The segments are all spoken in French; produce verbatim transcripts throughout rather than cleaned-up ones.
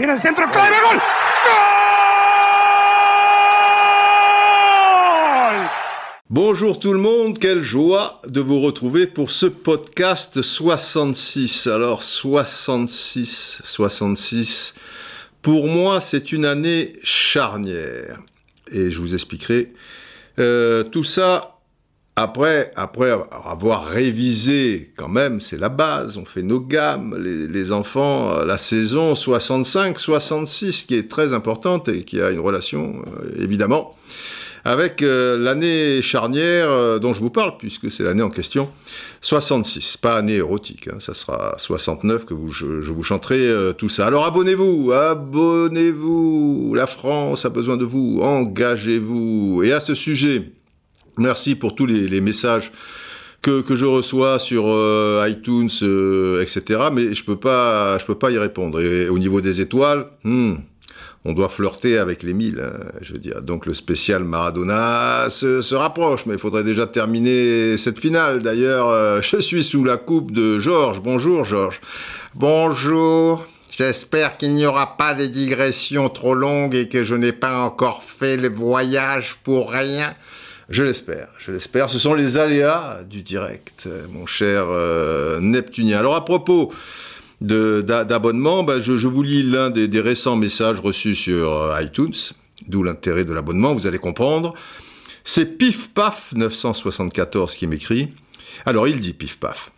Viene el centro, clave, gol. Gol! Bonjour tout le monde, quelle joie de vous retrouver pour ce podcast soixante-six. Alors soixante-six, soixante-six, pour moi c'est une année charnière. Et je vous expliquerai euh, tout ça après, après avoir révisé, quand même, c'est la base, on fait nos gammes, les, les enfants, la saison soixante-cinq soixante-six qui est très importante et qui a une relation, euh, évidemment, avec euh, l'année charnière euh, dont je vous parle, puisque c'est l'année en question, soixante-six, pas année érotique, hein, ça sera soixante-neuf que vous, je, je vous chanterai euh, tout ça. Alors abonnez-vous, abonnez-vous, la France a besoin de vous, engagez-vous. Et à ce sujet, merci pour tous les, les messages que, que je reçois sur euh, iTunes, euh, et cetera, mais je peux pas, je peux pas y répondre. Et, et au niveau des étoiles, hmm, on doit flirter avec les mille, hein, je veux dire. Donc le spécial Maradona se, se rapproche, mais il faudrait déjà terminer cette finale. D'ailleurs, euh, je suis sous la coupe de Georges. Bonjour Georges. Bonjour. J'espère qu'il n'y aura pas des digressions trop longues et que je n'ai pas encore fait le voyage pour rien. Je l'espère, je l'espère. Ce sont les aléas du direct, mon cher euh, Neptunien. Alors à propos de, d'abonnement, ben je, je vous lis l'un des, des récents messages reçus sur iTunes, d'où l'intérêt de l'abonnement, vous allez comprendre. C'est Pif Paf neuf cent soixante-quatorze qui m'écrit. Alors il dit Pif Paf.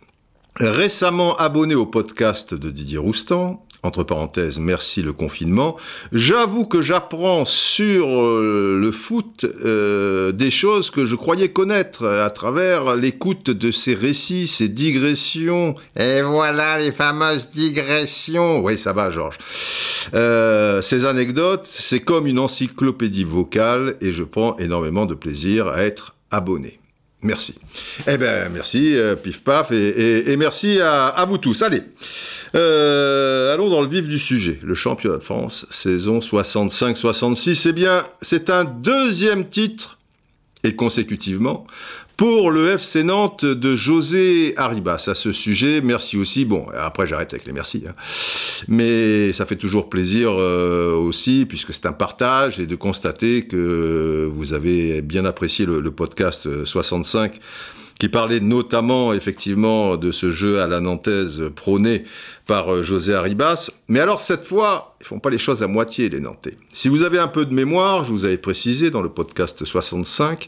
Récemment abonné au podcast de Didier Roustan, entre parenthèses, merci le confinement, j'avoue que j'apprends sur euh, le foot euh, des choses que je croyais connaître à travers l'écoute de ces récits, ces digressions. Et voilà les fameuses digressions. Oui, ça va, Georges. Euh, ces anecdotes, c'est comme une encyclopédie vocale et je prends énormément de plaisir à être abonné. Merci. Eh bien, merci, euh, pif paf, et, et, et merci à, à vous tous. Allez, euh, allons dans le vif du sujet. Le championnat de France, saison soixante-cinq soixante-six, eh bien, c'est un deuxième titre, et consécutivement, pour le F C Nantes de José Arribas. À ce sujet, merci aussi. Bon, après, j'arrête avec les merci, hein. Mais ça fait toujours plaisir euh, aussi, puisque c'est un partage, et de constater que vous avez bien apprécié le, le podcast soixante-cinq, qui parlait notamment, effectivement, de ce jeu à la nantaise prôné par José Arribas. Mais alors, cette fois, ils font pas les choses à moitié, les Nantais. Si vous avez un peu de mémoire, je vous avais précisé dans le podcast soixante-cinq...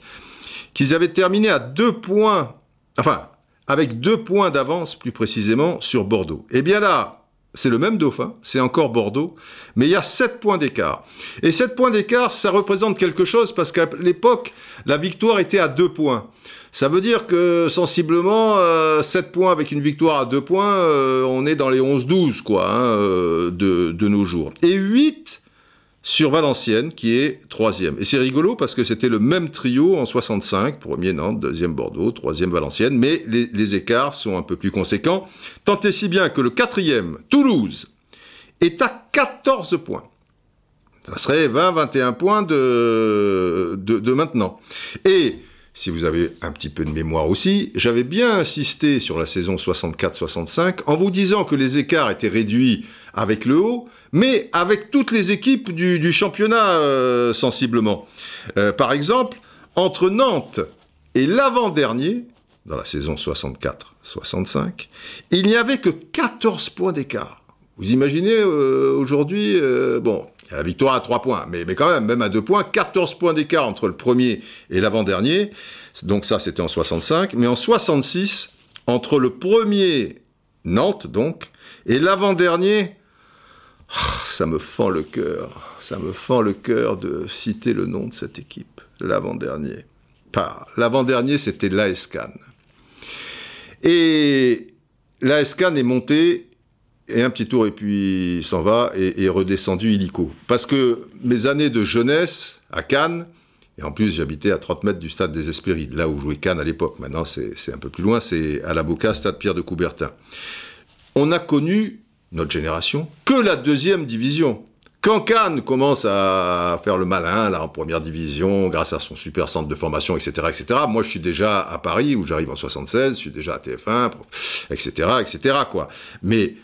qu'ils avaient terminé à deux points, enfin, avec deux points d'avance, plus précisément, sur Bordeaux. Eh bien là, c'est le même dauphin, c'est encore Bordeaux, mais il y a sept points d'écart. Et sept points d'écart, ça représente quelque chose, parce qu'à l'époque, la victoire était à deux points. Ça veut dire que, sensiblement, euh, sept points avec une victoire à deux points, euh, on est dans les onze douze, quoi, hein, euh, de, de nos jours. Et huit sur Valenciennes, qui est troisième. Et c'est rigolo parce que c'était le même trio en soixante-cinq, premier Nantes, deuxième Bordeaux, troisième Valenciennes, mais les, les écarts sont un peu plus conséquents, tant et si bien que le quatrième, Toulouse, est à quatorze points. Ça serait vingt vingt et un points de, de, de maintenant. Et, si vous avez un petit peu de mémoire aussi, j'avais bien insisté sur la saison soixante-quatre soixante-cinq en vous disant que les écarts étaient réduits avec le haut, mais avec toutes les équipes du, du championnat, euh, sensiblement. Euh, par exemple, entre Nantes et l'avant-dernier, dans la saison soixante-quatre soixante-cinq, il n'y avait que quatorze points d'écart. Vous imaginez, euh, aujourd'hui, euh, bon, la victoire à trois points, mais, mais quand même, même à deux points, quatorze points d'écart entre le premier et l'avant-dernier. Donc ça, c'était en soixante-cinq. Mais en soixante-six, entre le premier, Nantes donc, et l'avant-dernier... Ça me fend le cœur, ça me fend le cœur de citer le nom de cette équipe, l'avant-dernier. Pas. L'avant-dernier, c'était l'A S Cannes. Et l'A S Cannes est monté, et un petit tour, et puis il s'en va, et, et redescendu illico. Parce que mes années de jeunesse à Cannes, et en plus j'habitais à trente mètres du stade des Hespérides, là où jouait Cannes à l'époque, maintenant c'est, c'est un peu plus loin, c'est à la Boca, stade Pierre de Coubertin. On a connu... notre génération, que la deuxième division. Quand Cannes commence à faire le malin, là, en première division, grâce à son super centre de formation, et cetera, et cetera, moi, je suis déjà à Paris, où j'arrive en soixante-seize, je suis déjà à T F un, et cetera, et cetera, quoi. Mais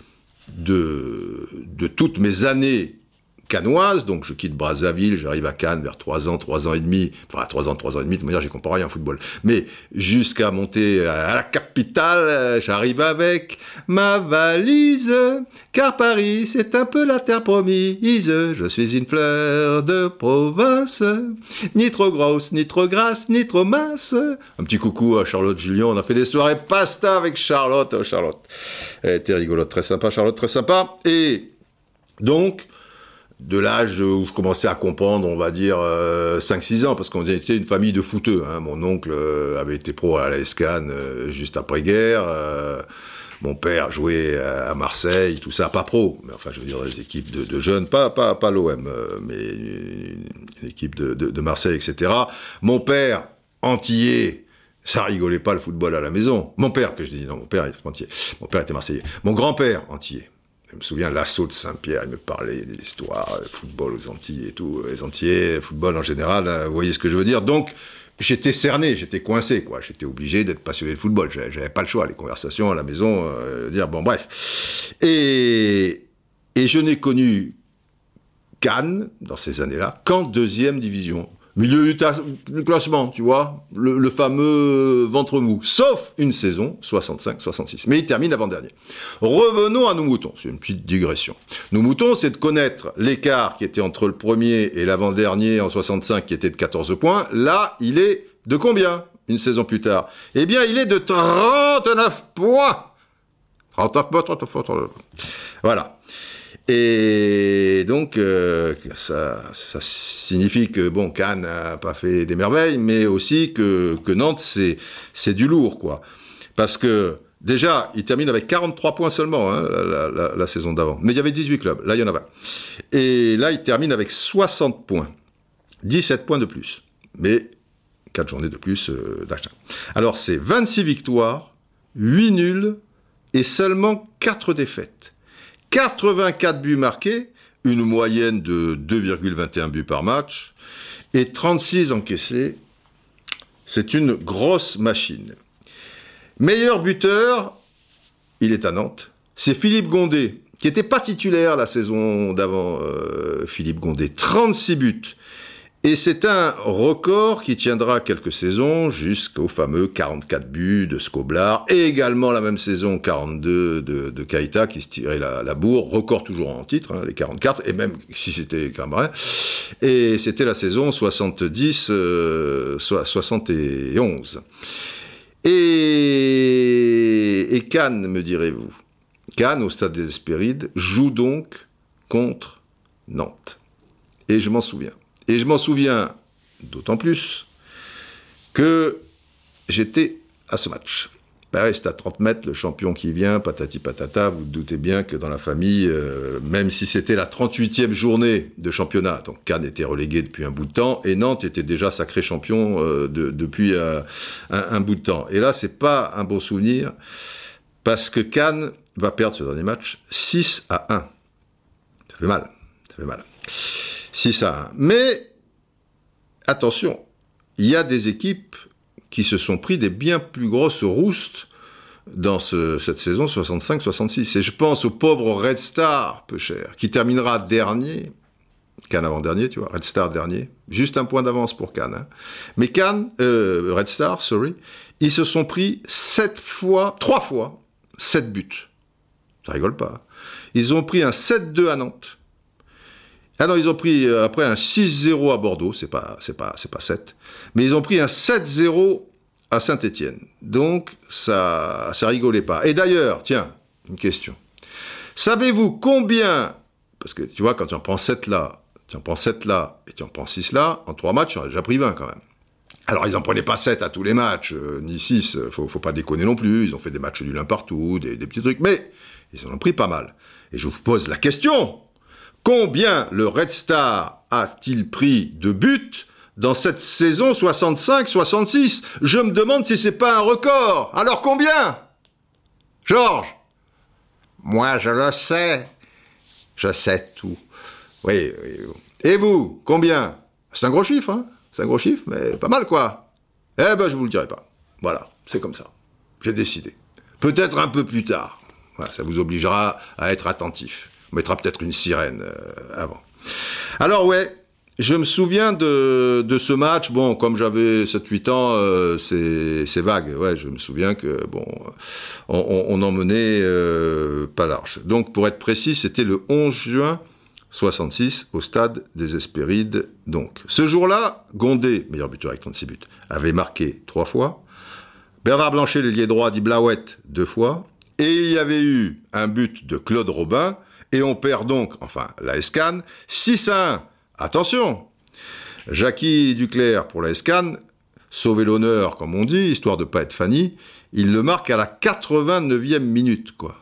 de, de toutes mes années cannoise, donc je quitte Brazzaville, j'arrive à Cannes vers trois ans, trois ans et demi, enfin trois ans, trois ans et demi, de manière, j'y comprends rien en football, mais jusqu'à monter à la capitale, j'arrive avec ma valise, car Paris, c'est un peu la terre promise, je suis une fleur de province, ni trop grosse, ni trop grasse, ni trop mince. Un petit coucou à Charlotte Julien, on a fait des soirées pasta avec Charlotte, oh Charlotte, elle était rigolote, très sympa Charlotte, très sympa, et donc, de l'âge où je commençais à comprendre, on va dire euh, cinq six ans, parce qu'on était une famille de footeux. Hein. Mon oncle euh, avait été pro à l'A S Cannes euh, juste après-guerre. Euh, mon père jouait à Marseille, tout ça, pas pro. Mais enfin, je veux dire, les équipes de, de jeunes, pas, pas, pas l'O M, euh, mais une, une équipe de, de, de Marseille, et cetera. Mon père, antillais, ça rigolait pas le football à la maison. Mon père, que je dis, non, mon père était antillais. Mon père était marseillais. Mon grand-père, antillais. Je me souviens, l'assaut de Saint-Pierre, il me parlait des histoires, football aux Antilles et tout, les Antillais, football en général, vous voyez ce que je veux dire. Donc, j'étais cerné, j'étais coincé, quoi. J'étais obligé d'être passionné de football, j'avais, j'avais pas le choix, les conversations à la maison, euh, dire, bon, bref. Et, et je n'ai connu Cannes, dans ces années-là, qu'en deuxième division. Milieu du, ta- du classement, tu vois, le, le fameux ventre mou, sauf une saison, soixante-cinq soixante-six. Mais il termine avant-dernier. Revenons à nos moutons, c'est une petite digression. Nos moutons, c'est de connaître l'écart qui était entre le premier et l'avant-dernier en soixante-cinq, qui était de quatorze points. Là, il est de combien, une saison plus tard? Eh bien, il est de trente-neuf points. trente-neuf points, trente-neuf points, trente-neuf points. Voilà. Et donc, euh, ça, ça signifie que, bon, Cannes n'a pas fait des merveilles, mais aussi que, que Nantes, c'est, c'est du lourd, quoi. Parce que, déjà, il termine avec quarante-trois points seulement, hein, la, la, la, la saison d'avant. Mais il y avait dix-huit clubs, là, il y en avait. Et là, il termine avec soixante points. dix-sept points de plus. Mais quatre journées de plus euh, d'achat. Alors, c'est vingt-six victoires, huit nuls et seulement quatre défaites. quatre-vingt-quatre buts marqués, une moyenne de deux virgule vingt et un buts par match, et trente-six encaissés. C'est une grosse machine. Meilleur buteur, il est à Nantes, c'est Philippe Gondet, qui n'était pas titulaire la saison d'avant, euh, Philippe Gondet, trente-six buts. Et c'est un record qui tiendra quelques saisons jusqu'au fameux quarante-quatre buts de Scoblar et également la même saison quarante-deux de, de Keita qui se tirait la, la bourre, record toujours en titre, hein, les quarante-quatre, et même si c'était Cameroun. Et c'était la saison soixante-dix soixante et onze. Et, et Cannes, me direz-vous. Cannes, au stade des Hespérides, joue donc contre Nantes. Et je m'en souviens. Et je m'en souviens d'autant plus que j'étais à ce match. Ben ouais, c'est à trente mètres, le champion qui vient, patati patata. Vous vous doutez bien que dans la famille, euh, même si c'était la trente-huitième journée de championnat, donc Cannes était relégué depuis un bout de temps, et Nantes était déjà sacré champion euh, de, depuis euh, un, un bout de temps. Et là, c'est pas un bon souvenir, parce que Cannes va perdre ce dernier match six à un. Ça fait mal, ça fait mal. six à un. Mais, attention, il y a des équipes qui se sont pris des bien plus grosses roustes dans ce, cette saison soixante-cinq soixante-six. Et je pense au pauvre Red Star, peu cher, qui terminera dernier, Cannes avant-dernier, tu vois, Red Star dernier, juste un point d'avance pour Cannes. Hein. Mais Cannes, euh, Red Star, sorry, ils se sont pris sept fois, trois fois, sept buts. Ça rigole pas. Ils ont pris un sept deux à Nantes. Ah non, ils ont pris euh, après un six zéro à Bordeaux, c'est pas, c'est pas, c'est pas sept, mais ils ont pris un sept zéro à Saint-Etienne. Donc, ça, ça rigolait pas. Et d'ailleurs, tiens, une question. Savez-vous combien, parce que tu vois, quand tu en prends sept là, tu en prends sept là, et tu en prends six là, en trois matchs, tu en as déjà pris vingt quand même. Alors, ils n'en prenaient pas sept à tous les matchs, euh, ni six, faut, faut pas déconner non plus, ils ont fait des matchs nuls un partout, des, des petits trucs, mais ils en ont pris pas mal. Et je vous pose la question. Combien le Red Star a-t-il pris de buts dans cette saison soixante-cinq soixante-six? Je me demande si c'est pas un record. Alors combien, Georges? Moi, je le sais. Je sais tout. Oui, oui. Et vous, combien? C'est un gros chiffre, hein? C'est un gros chiffre, mais pas mal, quoi. Eh ben, je vous le dirai pas. Voilà, c'est comme ça. J'ai décidé. Peut-être un peu plus tard. Voilà, ça vous obligera à être attentif. On mettra peut-être une sirène avant. Alors ouais, je me souviens de, de ce match. Bon, comme j'avais sept huit ans, euh, c'est, c'est vague. Ouais, je me souviens que bon, on, on, on en menait euh, pas large. Donc, pour être précis, c'était le onze juin soixante-six au stade des Hespérides. Donc, ce jour-là, Gondet, meilleur buteur avec trente-six buts, avait marqué trois fois. Bernard Blanchet, l'ailier droit, dit Blauette deux fois. Et il y avait eu un but de Claude Robin. Et on perd donc, enfin, l'A S Cannes, six à un. Attention, Jackie Duclerc pour l'A S Cannes, sauver l'honneur, comme on dit, histoire de ne pas être Fanny, il le marque à la quatre-vingt-neuvième minute, quoi.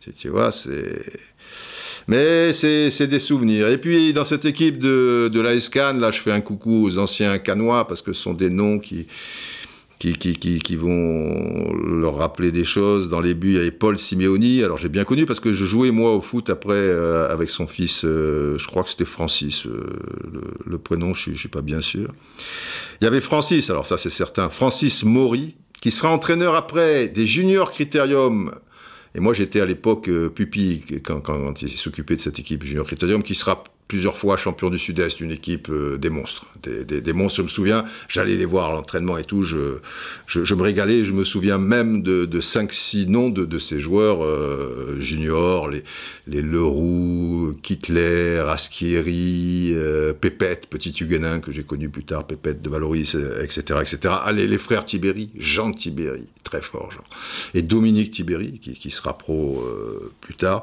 Tu, tu vois, c'est... Mais c'est, c'est des souvenirs. Et puis, dans cette équipe de, de l'A S Cannes, là, je fais un coucou aux anciens Cannois, parce que ce sont des noms qui... Qui, qui, qui, qui vont leur rappeler des choses. Dans les buts, il y avait Paul Simeoni. Alors, j'ai bien connu parce que je jouais, moi, au foot après euh, avec son fils. Euh, je crois que c'était Francis. Euh, le, le prénom, je ne suis pas bien sûr. Il y avait Francis, alors ça, c'est certain. Francis Maury, qui sera entraîneur après des juniors Critérium. Et moi, j'étais à l'époque euh, pupille quand, quand il s'occupait de cette équipe junior Critérium, qui sera... plusieurs fois champion du Sud-Est, une équipe euh, des monstres. Des, des, des monstres, je me souviens, j'allais les voir à l'entraînement et tout, je, je, je me régalais, je me souviens même de, de cinq six noms de, de ces joueurs euh, juniors, les, les Leroux, Kittler, Aschieri, euh, Pépette, petit Huguenin que j'ai connu plus tard, Pépette de Valoris, et cetera et cetera. Ah, les, les frères Tibéri, Jean Tibéri, très fort Jean, et Dominique Tibéri, qui, qui sera pro euh, plus tard.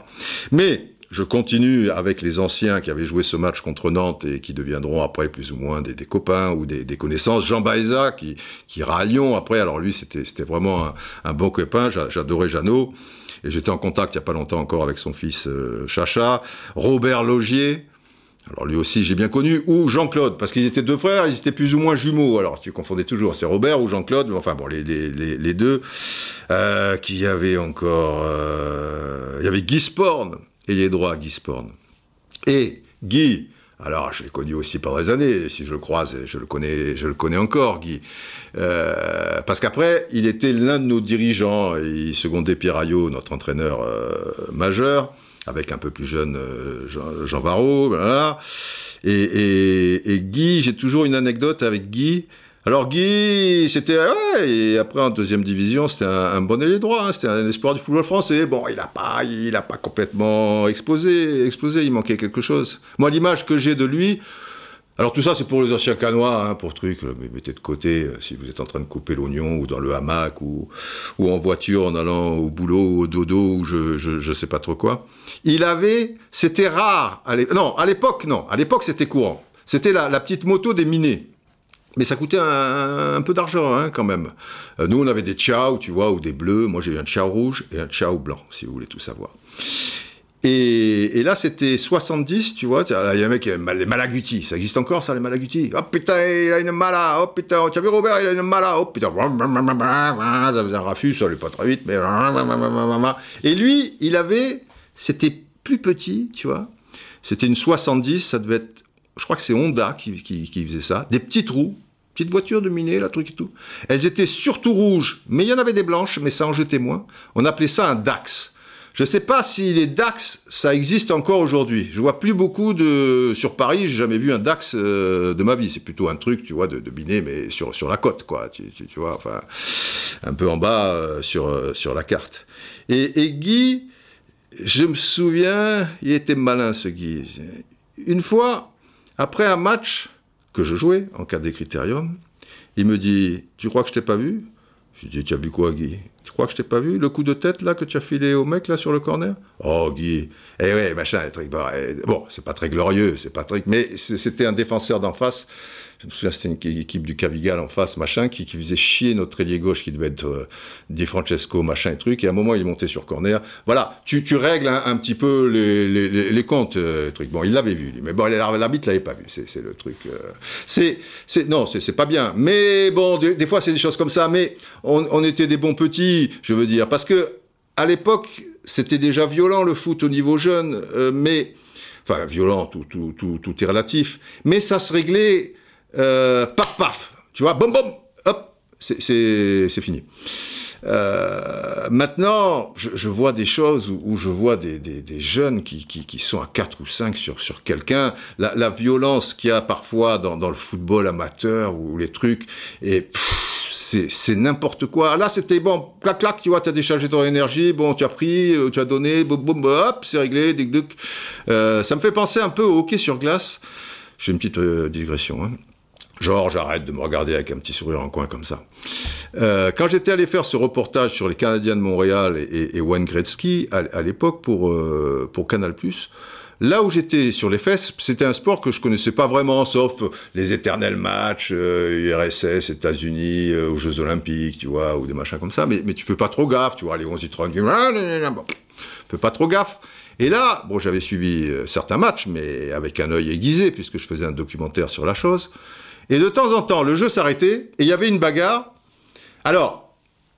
Mais... je continue avec les anciens qui avaient joué ce match contre Nantes et qui deviendront après plus ou moins des, des copains ou des, des connaissances. Jean Baeza qui, qui ira à Lyon après. Alors lui, c'était, c'était vraiment un, un bon copain. J'a, j'adorais Jeannot. Et j'étais en contact il n'y a pas longtemps encore avec son fils euh, Chacha. Robert Logier. Alors lui aussi, j'ai bien connu. Ou Jean-Claude. Parce qu'ils étaient deux frères, ils étaient plus ou moins jumeaux. Alors tu confondais toujours. C'est Robert ou Jean-Claude. Enfin bon, les, les, les, les deux. Euh, qui y avait encore... Euh... Il y avait Guy Sporn. Et il est droit à Guy Sporn. Et Guy, alors je l'ai connu aussi pendant des années, si je le croise, je le connais, je le connais encore, Guy. Euh, parce qu'après, il était l'un de nos dirigeants, et il secondait Pierre Ayot, notre entraîneur euh, majeur, avec un peu plus jeune euh, Jean, Jean Varro, voilà. Et, et, et Guy, j'ai toujours une anecdote avec Guy. Alors Guy, c'était, ouais, et après en deuxième division, c'était un, un bon ailier droit, hein, c'était un espoir du football français. Bon, il n'a pas, il a pas complètement explosé, explosé, il manquait quelque chose. Moi, l'image que j'ai de lui, alors tout ça, c'est pour les anciens Cannois, hein, pour trucs, mettez de côté, si vous êtes en train de couper l'oignon, ou dans le hamac, ou, ou en voiture, en allant au boulot, au dodo, ou je, je, je sais pas trop quoi. Il avait, c'était rare, à l'é- non, à l'époque, non, à l'époque, c'était courant. C'était la, la petite moto des minés. Mais ça coûtait un, un peu d'argent, hein, quand même. Euh, nous, on avait des tchao, tu vois, ou des bleus. Moi, j'ai eu un tchao rouge et un tchao blanc, si vous voulez tout savoir. Et, et là, c'était soixante-dix, tu vois. Il y a un mec qui avait mal, les Malaguti. Ça existe encore, ça, les Malaguti. Oh putain, il a une mala. Oh putain, tu as vu Robert, il a une mala. Oh putain, ça faisait un raffus, ça allait pas très vite, mais. Et lui, il avait. C'était plus petit, tu vois. C'était une soixante-dix, ça devait être. Je crois que c'est Honda qui, qui, qui faisait ça. Des petits trous. Petite voiture de minet, là, truc et tout. Elles étaient surtout rouges, mais il y en avait des blanches, mais ça en jetait moins. On appelait ça un Dax. Je ne sais pas si les Dax, ça existe encore aujourd'hui. Je ne vois plus beaucoup de... Sur Paris, je n'ai jamais vu un Dax euh, de ma vie. C'est plutôt un truc, tu vois, de, de minet, mais sur, sur la côte, quoi. Tu, tu, tu vois, enfin, un peu en bas euh, sur, euh, sur la carte. Et, et Guy, je me souviens, il était malin, ce Guy. Une fois, après un match... que je jouais en cas des critériums, il me dit « Tu crois que je t'ai pas vu ?» Je dis « Tu as vu quoi, Guy ?»« Tu crois que je t'ai pas vu ? Le coup de tête là que tu as filé au mec là sur le corner ?»« Oh, Guy !» Eh ouais, machin, truc, bon, c'est pas très glorieux, c'est pas très... Mais c'était un défenseur d'en face, je me souviens, c'était une équipe du Cavigal en face, machin, qui, qui faisait chier notre ailier gauche, qui devait être euh, Di Francesco, machin et truc, et à un moment, il montait sur corner. Voilà, tu, tu règles un, un petit peu les, les, les, les comptes, euh, truc. Bon, il l'avait vu, lui, mais bon, l'arbitre l'avait pas vu, c'est, c'est le truc... Euh, c'est, c'est, non, c'est, c'est pas bien, mais bon, des, des fois, c'est des choses comme ça, mais on, on était des bons petits, je veux dire, parce que, à l'époque, c'était déjà violent le foot au niveau jeune, euh, mais enfin violent, tout, tout, tout, tout est relatif. Mais ça se réglait euh, paf paf, tu vois, bom bom, hop, c'est, c'est, c'est fini. Euh, maintenant, je, je vois des choses où, où je vois des, des, des jeunes qui, qui, qui sont à quatre ou cinq sur, sur quelqu'un. La, la violence qu'il y a parfois dans, dans le football amateur ou les trucs, et pff, c'est, c'est n'importe quoi. Là, c'était bon, clac, clac, tu vois, tu as déchargé ton énergie, bon, tu as pris, tu as donné, boum, boum, hop, c'est réglé, dig, dig. Euh, ça me fait penser un peu au hockey sur glace. J'ai une petite euh, digression, hein. Genre, j'arrête de me regarder avec un petit sourire en coin comme ça. Euh, quand j'étais allé faire ce reportage sur les Canadiens de Montréal et, et, et Wayne Gretzky, à, à l'époque, pour, euh, pour Canal+, là où j'étais sur les fesses, c'était un sport que je connaissais pas vraiment, sauf les éternels matchs, euh, U R S S, États-Unis, euh, aux Jeux Olympiques, tu vois, ou des machins comme ça. Mais, mais tu fais pas trop gaffe, tu vois, les onze heures trente, tu fais pas trop gaffe. Et là, bon, j'avais suivi euh, certains matchs, mais avec un œil aiguisé, puisque je faisais un documentaire sur la chose. Et de temps en temps, le jeu s'arrêtait, et il y avait une bagarre. Alors,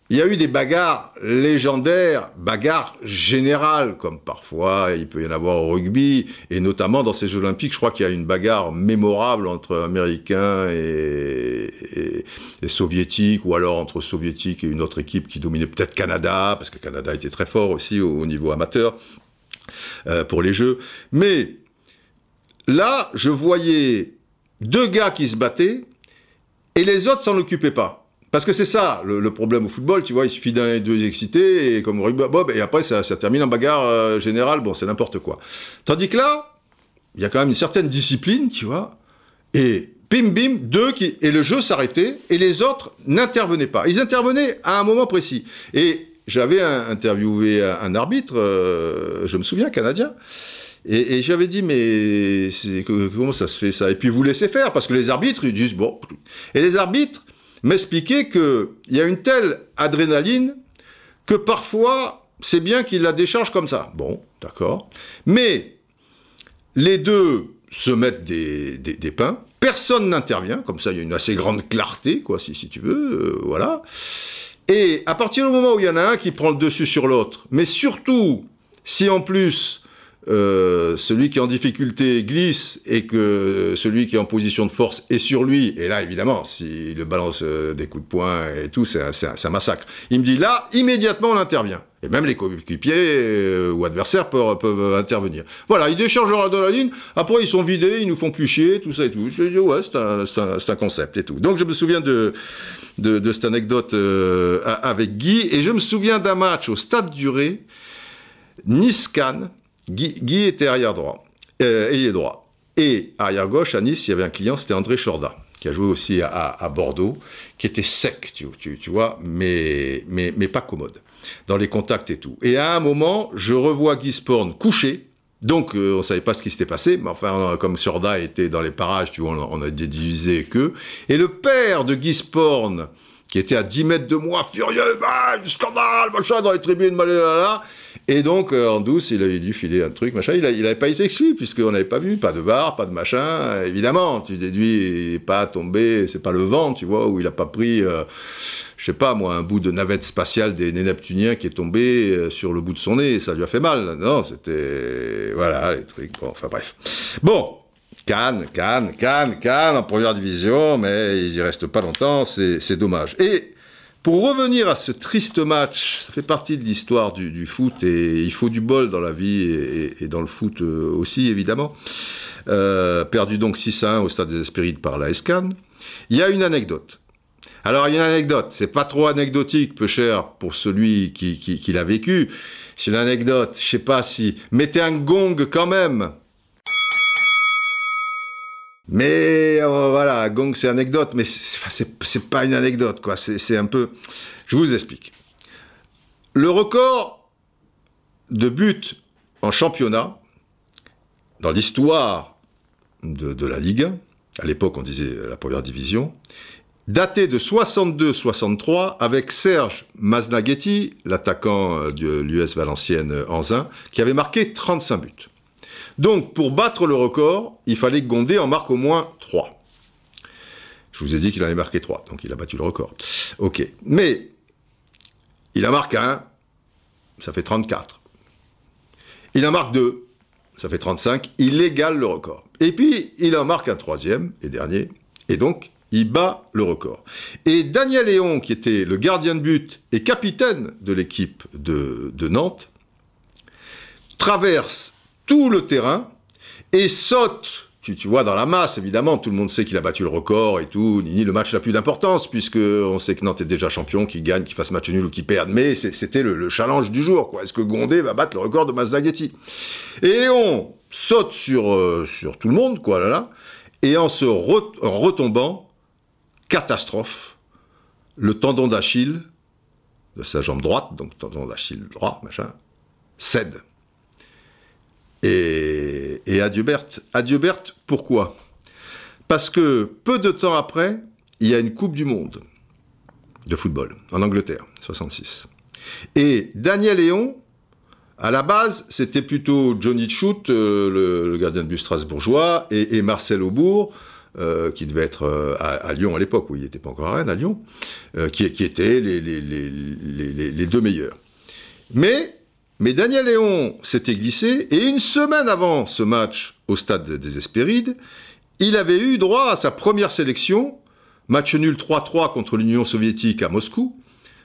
il y a eu des bagarres légendaires, bagarres générales, comme parfois il peut y en avoir au rugby, et notamment dans ces Jeux Olympiques, je crois qu'il y a une bagarre mémorable entre Américains et, et, et Soviétiques, ou alors entre Soviétiques et une autre équipe qui dominait peut-être Canada, parce que Canada était très fort aussi au, au niveau amateur euh, pour les Jeux. Mais là, je voyais deux gars qui se battaient, et les autres s'en occupaient pas. Parce que c'est ça, le, le problème au football, tu vois, il suffit d'un et deux excités, et comme Bob, et après ça, ça termine en bagarre euh, générale, bon, c'est n'importe quoi. Tandis que là, il y a quand même une certaine discipline, tu vois, et bim bim, deux qui... Et le jeu s'arrêtait, et les autres n'intervenaient pas. Ils intervenaient à un moment précis. Et j'avais un, interviewé un, un arbitre, euh, je me souviens, canadien, Et, et j'avais dit, mais c'est, comment ça se fait ça ? Et puis vous laissez faire, parce que les arbitres, ils disent, bon... Et les arbitres m'expliquaient qu'il y a une telle adrénaline que parfois, c'est bien qu'ils la déchargent comme ça. Bon, d'accord. Mais les deux se mettent des, des, des pains, personne n'intervient, comme ça il y a une assez grande clarté, quoi, si, si tu veux, euh, voilà. Et à partir du moment où il y en a un qui prend le dessus sur l'autre, mais surtout, si en plus... Euh, celui qui est en difficulté glisse et que celui qui est en position de force est sur lui, et là évidemment s'il le balance euh, des coups de poing et tout, c'est un, c'est, un, c'est un massacre. Il me dit là immédiatement on intervient, et même les coéquipiers euh, ou adversaires peuvent, peuvent intervenir. Voilà, ils déchargent dans la ligne, après ils sont vidés, ils nous font plus chier, tout ça et tout. Je dis ouais, c'est un, c'est un, c'est un concept et tout. Donc je me souviens de, de, de cette anecdote euh, avec Guy, et je me souviens d'un match au Stade du Ré, Nice-Cannes. Guy, Guy était arrière-droit, euh, ailier droit. Et arrière-gauche, à Nice, il y avait un client, c'était André Chorda, qui a joué aussi à, à, à Bordeaux, qui était sec, tu, tu, tu vois, mais, mais, mais pas commode, dans les contacts et tout. Et à un moment, je revois Guy Sporn couché, donc euh, on ne savait pas ce qui s'était passé, mais enfin, comme Chorda était dans les parages, tu vois, on, on a divisé qu'eux. Et le père de Guy Sporn, qui était à dix mètres de moi, furieux, bah, scandale, machin, dans les tribunes, malala. Et donc, euh, en douce, il avait dû filer un truc, machin. Il n'avait pas été exclu, puisqu'on n'avait pas vu, pas de V A R, pas de machin. Euh, évidemment, tu déduis, il n'est pas tombé, c'est pas le vent, tu vois, où il n'a pas pris, euh, je sais pas, moi, un bout de navette spatiale des, des Neptuniens qui est tombé euh, sur le bout de son nez, et ça lui a fait mal. Non, c'était... Voilà, les trucs, bon, enfin bref. Bon Cannes, Cannes, Cannes, Cannes, en première division, mais ils n'y restent pas longtemps, c'est, c'est dommage. Et pour revenir à ce triste match, ça fait partie de l'histoire du, du foot, et il faut du bol dans la vie, et, et dans le foot aussi, évidemment. Euh, perdu donc six à un au Stade des Hespérides par l'A S Cannes. Il y a une anecdote. Alors, il y a une anecdote, c'est pas trop anecdotique, peu cher, pour celui qui, qui, qui l'a vécu. C'est une anecdote, je sais pas si... Mettez un gong quand même. Mais euh, voilà, gong c'est anecdote, mais c'est, c'est, c'est pas une anecdote, quoi. C'est, c'est un peu... Je vous explique. Le record de buts en championnat, dans l'histoire de, de la Ligue, à l'époque on disait la première division, daté de soixante-deux soixante-trois avec Serge Masnaghetti, l'attaquant de l'U S Valenciennes Anzin, qui avait marqué trente-cinq buts. Donc, pour battre le record, il fallait que Gondet en marque au moins trois. Je vous ai dit qu'il en avait marqué trois, donc il a battu le record. Ok. Mais, il en marque un, ça fait trente-quatre. Il en marque deux, ça fait trente-cinq, il égale le record. Et puis, il en marque un troisième et dernier, et donc, Il bat le record. Et Daniel Léon, qui était le gardien de but et capitaine de l'équipe de, de Nantes, traverse tout le terrain et saute, tu, tu vois, dans la masse, évidemment, tout le monde sait qu'il a battu le record et tout, ni, ni le match n'a plus d'importance, puisqu'on sait que Nantes est déjà champion, qu'il gagne, qu'il fasse match nul ou qu'il perde, mais c'était le, le challenge du jour, quoi. Est-ce que Gondet va battre le record de Masnaghetti? Et on saute sur, euh, sur tout le monde, quoi, là, là, et en se re- en retombant, catastrophe, le tendon d'Achille, de sa jambe droite, donc tendon d'Achille droit, machin, cède. Et, et adieu Berthe. Adieu Berthe, pourquoi ? Parce que peu de temps après, il y a une Coupe du Monde de football, en Angleterre, soixante-six. Et Daniel Léon, à la base, c'était plutôt Johnny Schuth, euh, le, le gardien de but strasbourgeois, et, et Marcel Aubourg, Euh, qui devait être euh, à, à Lyon à l'époque, où il n'était pas encore à Rennes, à Lyon, euh, qui, qui étaient les, les, les, les, les deux meilleurs. Mais, mais Daniel Léon s'était glissé, et une semaine avant ce match au stade des Hespérides, il avait eu droit à sa première sélection, match nul trois trois contre l'Union soviétique à Moscou,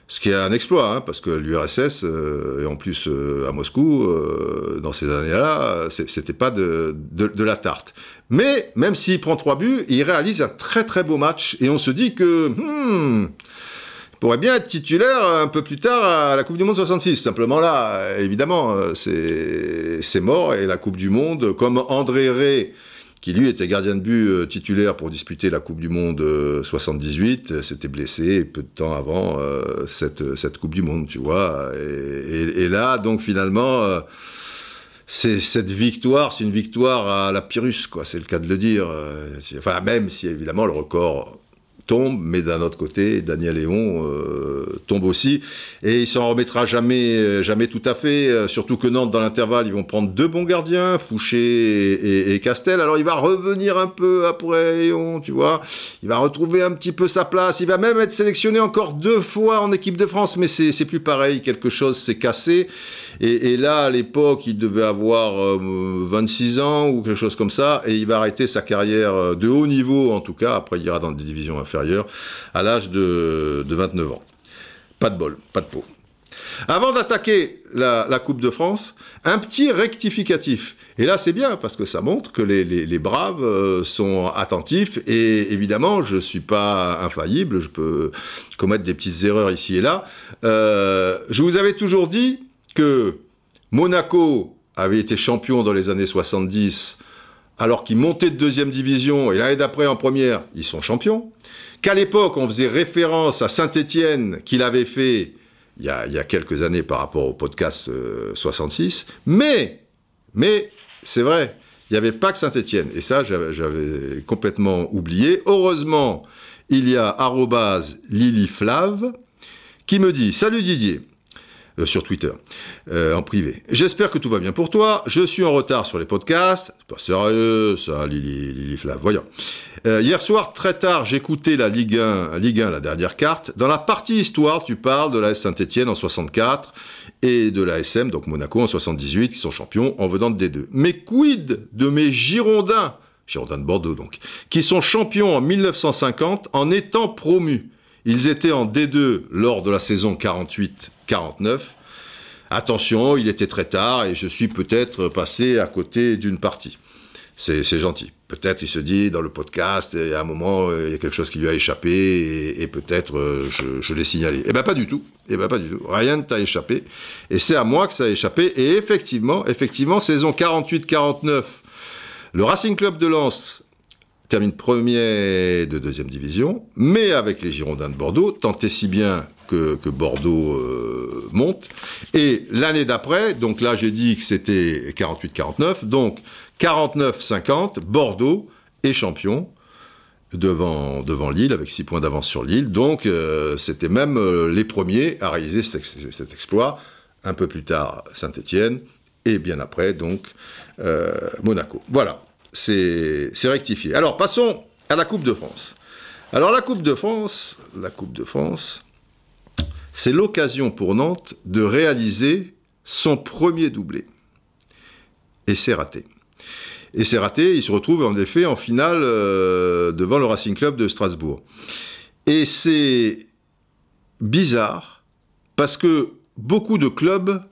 ce qui est un exploit, hein, parce que l'U R S S, euh, et en plus euh, à Moscou, euh, dans ces années-là, c'était pas de, de, de la tarte. Mais même s'il prend trois buts, il réalise un très très beau match. Et on se dit que hmm, il pourrait bien être titulaire un peu plus tard à la Coupe du Monde soixante-six. Simplement là, évidemment, c'est, c'est mort. Et la Coupe du Monde, comme André Rey, qui lui était gardien de but titulaire pour disputer la Coupe du Monde soixante-dix-huit, s'était blessé peu de temps avant euh, cette, cette Coupe du Monde, tu vois. Et, et, et là, donc finalement, euh, c'est, cette victoire, c'est une victoire à la Pyrrhus, quoi, c'est le cas de le dire. Enfin, même si évidemment le record tombe, mais d'un autre côté, Daniel Léon euh, tombe aussi, et il s'en remettra jamais, jamais tout à fait, euh, surtout que Nantes, dans l'intervalle, ils vont prendre deux bons gardiens, Fouché et, et, et Castel, alors il va revenir un peu après Léon, tu vois, il va retrouver un petit peu sa place, il va même être sélectionné encore deux fois en équipe de France, mais c'est, c'est plus pareil, quelque chose s'est cassé, et, et là, à l'époque, il devait avoir euh, vingt-six ans, ou quelque chose comme ça, et il va arrêter sa carrière de haut niveau, en tout cas, après il ira dans des divisions inférieures, à l'âge de, de vingt-neuf ans. Pas de bol, pas de peau. Avant d'attaquer la, la Coupe de France, un petit rectificatif. Et là, c'est bien, parce que ça montre que les, les, les braves sont attentifs, et évidemment, je ne suis pas infaillible, je peux commettre des petites erreurs ici et là. Euh, je vous avais toujours dit que Monaco avait été champion dans les années soixante-dix, alors qu'ils montaient de deuxième division, et l'année d'après en première, ils sont champions, qu'à l'époque, on faisait référence à Saint-Etienne, qu'il avait fait il y a, il y a quelques années par rapport au podcast euh, soixante-six, mais, mais c'est vrai, il n'y avait pas que Saint-Etienne, et ça, j'avais, j'avais complètement oublié. Heureusement, il y a arobase liliflave qui me dit « Salut Didier ». Euh, sur Twitter, euh, en privé. J'espère que tout va bien pour toi. Je suis en retard sur les podcasts. C'est pas sérieux, ça, Lili, Lili Flav. Voyons. Euh, hier soir, très tard, j'écoutais la Ligue un, Ligue un, la dernière carte. Dans la partie histoire, tu parles de l'A S Saint-Etienne en soixante-quatre et de l'A S M, donc Monaco, en soixante-dix-huit, qui sont champions en venant de D deux. Mais quid de mes Girondins, Girondins de Bordeaux donc, qui sont champions en mille neuf cent cinquante en étant promus. Ils étaient en D deux lors de la saison quarante-huit quarante-neuf. Attention, il était très tard et je suis peut-être passé à côté d'une partie. C'est, c'est gentil. Peut-être il se dit dans le podcast, à un moment, il y a quelque chose qui lui a échappé et, et peut-être je, je l'ai signalé. Eh bien, pas du tout. Eh bien, pas du tout. Rien ne t'a échappé. Et c'est à moi que ça a échappé. Et effectivement, effectivement, saison quarante-huit quarante-neuf, le Racing Club de Lens termine premier de deuxième division, mais avec les Girondins de Bordeaux, tant et si bien que, que Bordeaux euh, monte. Et l'année d'après, donc là j'ai dit que c'était quarante-huit quarante-neuf, donc quarante-neuf cinquante, Bordeaux est champion devant, devant Lille, avec six points d'avance sur Lille, donc euh, c'était même euh, les premiers à réaliser cet, cet exploit, un peu plus tard Saint-Etienne, et bien après donc euh, Monaco. Voilà. C'est, c'est rectifié. Alors, passons à la Coupe de France. Alors, la Coupe de France, la Coupe de France, c'est l'occasion pour Nantes de réaliser son premier doublé. Et c'est raté. et c'est raté. Il se retrouve en effet en finale euh, devant le Racing Club de Strasbourg. Et c'est bizarre parce que beaucoup de clubs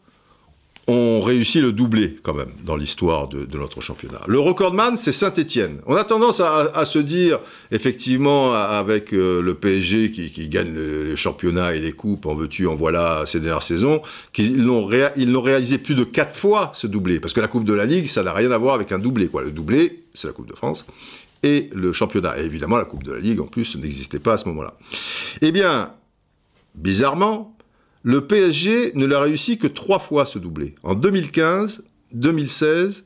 ont réussi le doublé quand même dans l'histoire de, de notre championnat. Le recordman, c'est Saint-Etienne. On a tendance à, à se dire, effectivement, avec euh, le P S G qui, qui gagne le, les championnats et les coupes, en veux-tu, en voilà, ces dernières saisons, qu'ils l'ont, réa- ils l'ont réalisé plus de quatre fois, ce doublé. Parce que la Coupe de la Ligue, ça n'a rien à voir avec un doublé, quoi. Le doublé, c'est la Coupe de France et le championnat. Et évidemment, la Coupe de la Ligue, en plus, n'existait pas à ce moment-là. Eh bien, bizarrement, le P S G ne l'a réussi que trois fois ce doublé, en deux mille quinze, deux mille seize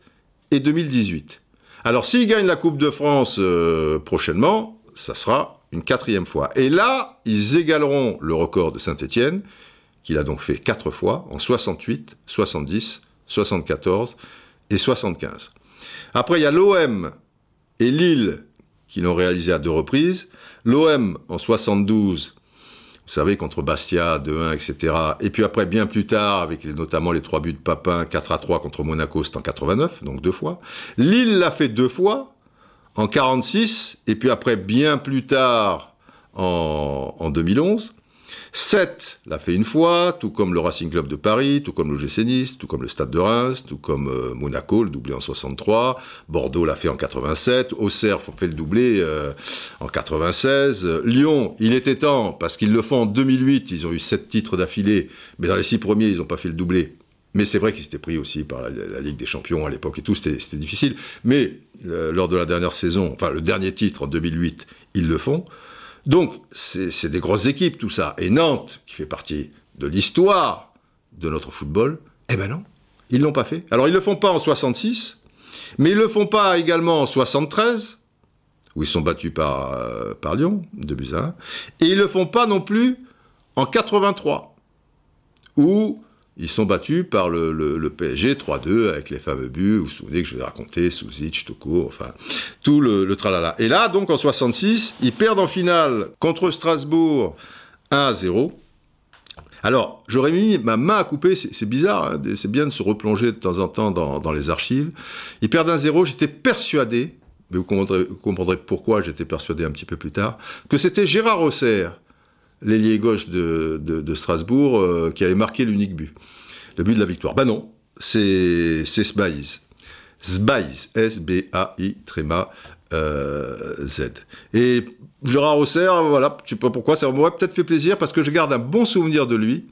et deux mille dix-huit. Alors s'il gagne la Coupe de France euh, prochainement, ça sera une quatrième fois. Et là, ils égaleront le record de Saint-Etienne, qu'il a donc fait quatre fois, en soixante-huit, soixante-dix, soixante-quatorze et soixante-quinze. Après, il y a l'O M et Lille qui l'ont réalisé à deux reprises. L'O M en soixante-douze, vous savez, contre Bastia, deux un, et cetera. Et puis après, bien plus tard, avec notamment les trois buts de Papin, quatre à trois contre Monaco, c'est en quatre-vingt-neuf, donc deux fois. Lille l'a fait deux fois, en quarante-six, et puis après, bien plus tard, en, en deux mille onze. Sète l'a fait une fois, tout comme le Racing Club de Paris, tout comme l'O G C Nice, tout comme le Stade de Reims, tout comme euh, Monaco, le doublé en soixante-trois, Bordeaux l'a fait en quatre-vingt-sept, Auxerre fait le doublé euh, en quatre-vingt-seize, euh, Lyon, il était temps, parce qu'ils le font en deux mille huit, ils ont eu sept titres d'affilée, mais dans les six premiers, ils n'ont pas fait le doublé. Mais c'est vrai qu'ils s'étaient pris aussi par la, la Ligue des Champions à l'époque et tout, c'était, c'était difficile. Mais euh, lors de la dernière saison, enfin le dernier titre en deux mille huit, ils le font. Donc, c'est, c'est des grosses équipes, tout ça. Et Nantes, qui fait partie de l'histoire de notre football, eh ben non, ils ne l'ont pas fait. Alors, ils ne le font pas en soixante-six, mais ils ne le font pas également en soixante-treize, où ils sont battus par, euh, par Lyon, deux buts à un. Et ils ne le font pas non plus en quatre-vingt-trois, où ils sont battus par le, le, le P S G trois deux avec les fameux buts, vous vous souvenez que je vous ai raconté, Suzic, Tokour, enfin, tout le, le tralala. Et là, donc, en soixante-six, ils perdent en finale contre Strasbourg un à zéro. Alors, j'aurais mis ma main à couper, c'est, c'est bizarre, hein, c'est bien de se replonger de temps en temps dans, dans les archives. Ils perdent un zéro, j'étais persuadé, mais vous comprendrez, vous comprendrez pourquoi j'étais persuadé un petit peu plus tard, que c'était Gérard Rosset, l'ailier gauche de, de, de Strasbourg, euh, qui avait marqué l'unique but, le but de la victoire. Ben non, c'est, c'est Sbaiz. Sbaiz, S B A I, tréma, euh, Z. Et Gérard Rosset, voilà, je ne sais pas pourquoi, ça m'aurait peut-être fait plaisir, parce que je garde un bon souvenir de lui.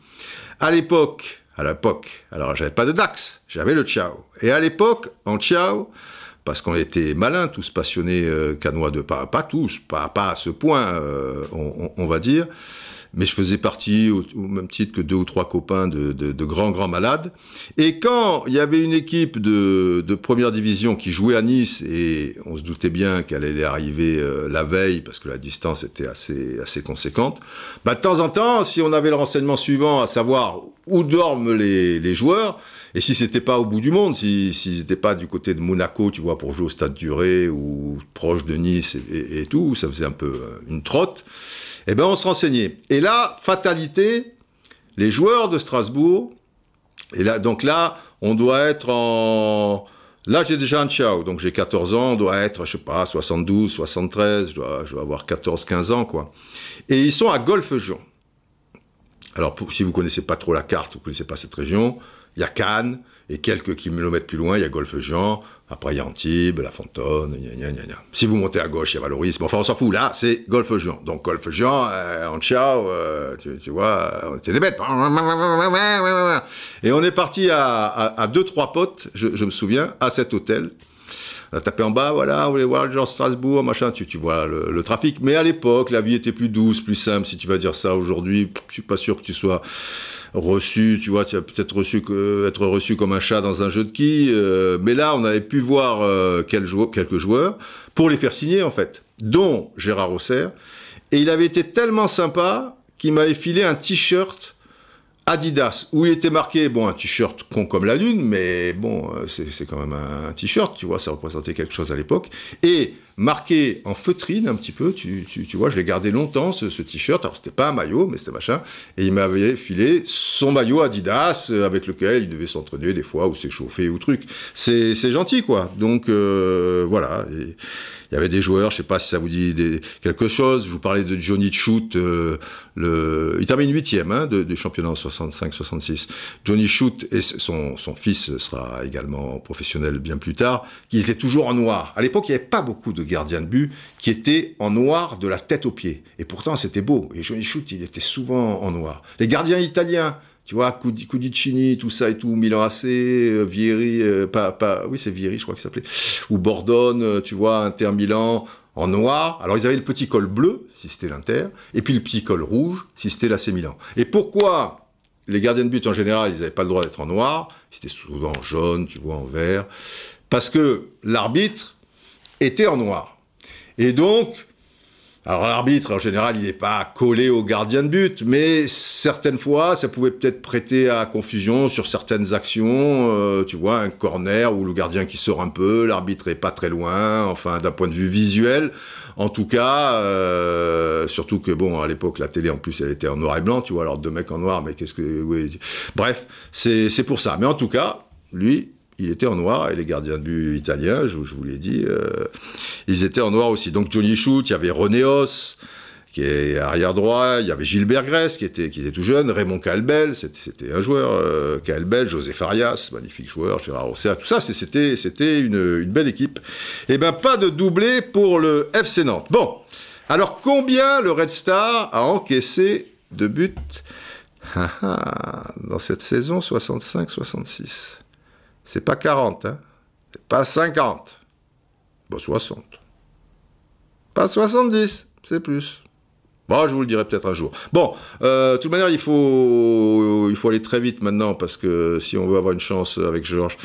À l'époque, à l'époque, alors j'avais pas de Dax, j'avais le Ciao. Et à l'époque, en Ciao, parce qu'on était malins, tous passionnés euh, canois de... Pas, pas tous, pas, pas à ce point, euh, on, on, on va dire. Mais je faisais partie, au, au même titre que deux ou trois copains, de, de, de grands, grands malades. Et quand il y avait une équipe de, de première division qui jouait à Nice, et on se doutait bien qu'elle allait arriver euh, la veille, parce que la distance était assez, assez conséquente, bah, de temps en temps, si on avait le renseignement suivant, à savoir où dorment les, les joueurs, et si c'était pas au bout du monde, si, si c'était pas du côté de Monaco, tu vois, pour jouer au Stade du Ré ou proche de Nice et, et, et tout, ça faisait un peu une trotte, eh ben, on se renseignait. Et là, fatalité, les joueurs de Strasbourg, et là, donc là, on doit être en, là, j'ai déjà un Ciao, donc j'ai quatorze ans, on doit être, je sais pas, soixante-douze, soixante-treize, je dois, je dois avoir quatorze, quinze ans, quoi. Et ils sont à Golfe-Jean. Alors, pour, si vous connaissez pas trop la carte, vous connaissez pas cette région, il y a Cannes, et quelques kilomètres plus loin, il y a Golfe-Jean, après il y a Antibes, La Fontaine, gna, gna, gna. Si vous montez à gauche, il y a Valoris, mais enfin on s'en fout, là c'est Golfe-Jean. Donc Golfe-Jean, euh, en Ciao, euh, tu, tu vois, on était des bêtes. Et on est parti à, à, à deux, trois potes, je, je me souviens, à cet hôtel. On a tapé en bas, voilà, on voulait voir le genre Strasbourg, machin, tu, tu vois le, le trafic. Mais à l'époque, la vie était plus douce, plus simple, si tu vas dire ça aujourd'hui, je suis pas sûr que tu sois... reçu, tu vois, tu as peut-être reçu que, être reçu comme un chat dans un jeu de quilles, euh, mais là, on avait pu voir euh, quel jou- quelques joueurs pour les faire signer, en fait, dont Gérard Rosset, et il avait été tellement sympa qu'il m'avait filé un t-shirt Adidas, où il était marqué, bon, un t-shirt con comme la lune, mais bon, c'est, c'est quand même un t-shirt, tu vois, ça représentait quelque chose à l'époque, et marqué en feutrine un petit peu, tu, tu, tu vois, je l'ai gardé longtemps, ce, ce t-shirt, alors c'était pas un maillot, mais c'était machin, et il m'avait filé son maillot Adidas, avec lequel il devait s'entraîner des fois, ou s'échauffer, ou truc, c'est, c'est gentil, quoi, donc euh, voilà, et il y avait des joueurs, je sais pas si ça vous dit des, quelque chose, je vous parlais de Johnny Schuth, euh, le, il termine huitième hein, du championnat en soixante-cinq soixante-six, Johnny Schuth, et son, son fils sera également professionnel bien plus tard, qui était toujours en noir, à l'époque il n'y avait pas beaucoup de gardien de but qui était en noir de la tête aux pieds. Et pourtant, c'était beau. Et Johnny Schuth, il était souvent en noir. Les gardiens italiens, tu vois, Cudicini, tout ça et tout, Milan A C, Vieri, euh, pas, pas, oui, c'est Vieri, je crois qu'il s'appelait, ou Bordone, tu vois, Inter Milan, en noir. Alors, ils avaient le petit col bleu, si c'était l'Inter, et puis le petit col rouge, si c'était l'A C Milan. Et pourquoi les gardiens de but, en général, ils n'avaient pas le droit d'être en noir, c'était souvent en jaune, tu vois, en vert, parce que l'arbitre était en noir. Et donc, alors l'arbitre, en général, il n'est pas collé au gardien de but, mais certaines fois, ça pouvait peut-être prêter à confusion sur certaines actions, euh, tu vois, un corner où le gardien qui sort un peu, l'arbitre est pas très loin, enfin, d'un point de vue visuel, en tout cas, euh, surtout que, bon, à l'époque, la télé, en plus, elle était en noir et blanc, tu vois, alors deux mecs en noir, mais qu'est-ce que... Oui. Bref, c'est, c'est pour ça. Mais en tout cas, lui... il était en noir, et les gardiens de but italiens, je, je vous l'ai dit, euh, ils étaient en noir aussi. Donc Johnny Schuth, il y avait René Hauss, qui est arrière-droit, il y avait Gilbert Grèce, qui était, qui était tout jeune, Raymond Calbel, c'était, c'était un joueur, euh, Calbel, José Farias, magnifique joueur, Gérard Rosset, tout ça, c'était, c'était une, une belle équipe. Et bien, pas de doublé pour le F C Nantes. Bon, alors combien le Red Star a encaissé de buts dans cette saison soixante-cinq soixante-six? C'est pas quarante, hein. C'est pas cinquante. Bon, soixante. Pas soixante-dix, c'est plus. Bon, je vous le dirai peut-être un jour. Bon, euh, de toute manière, il faut, il faut aller très vite maintenant, parce que si on veut avoir une chance avec Georges...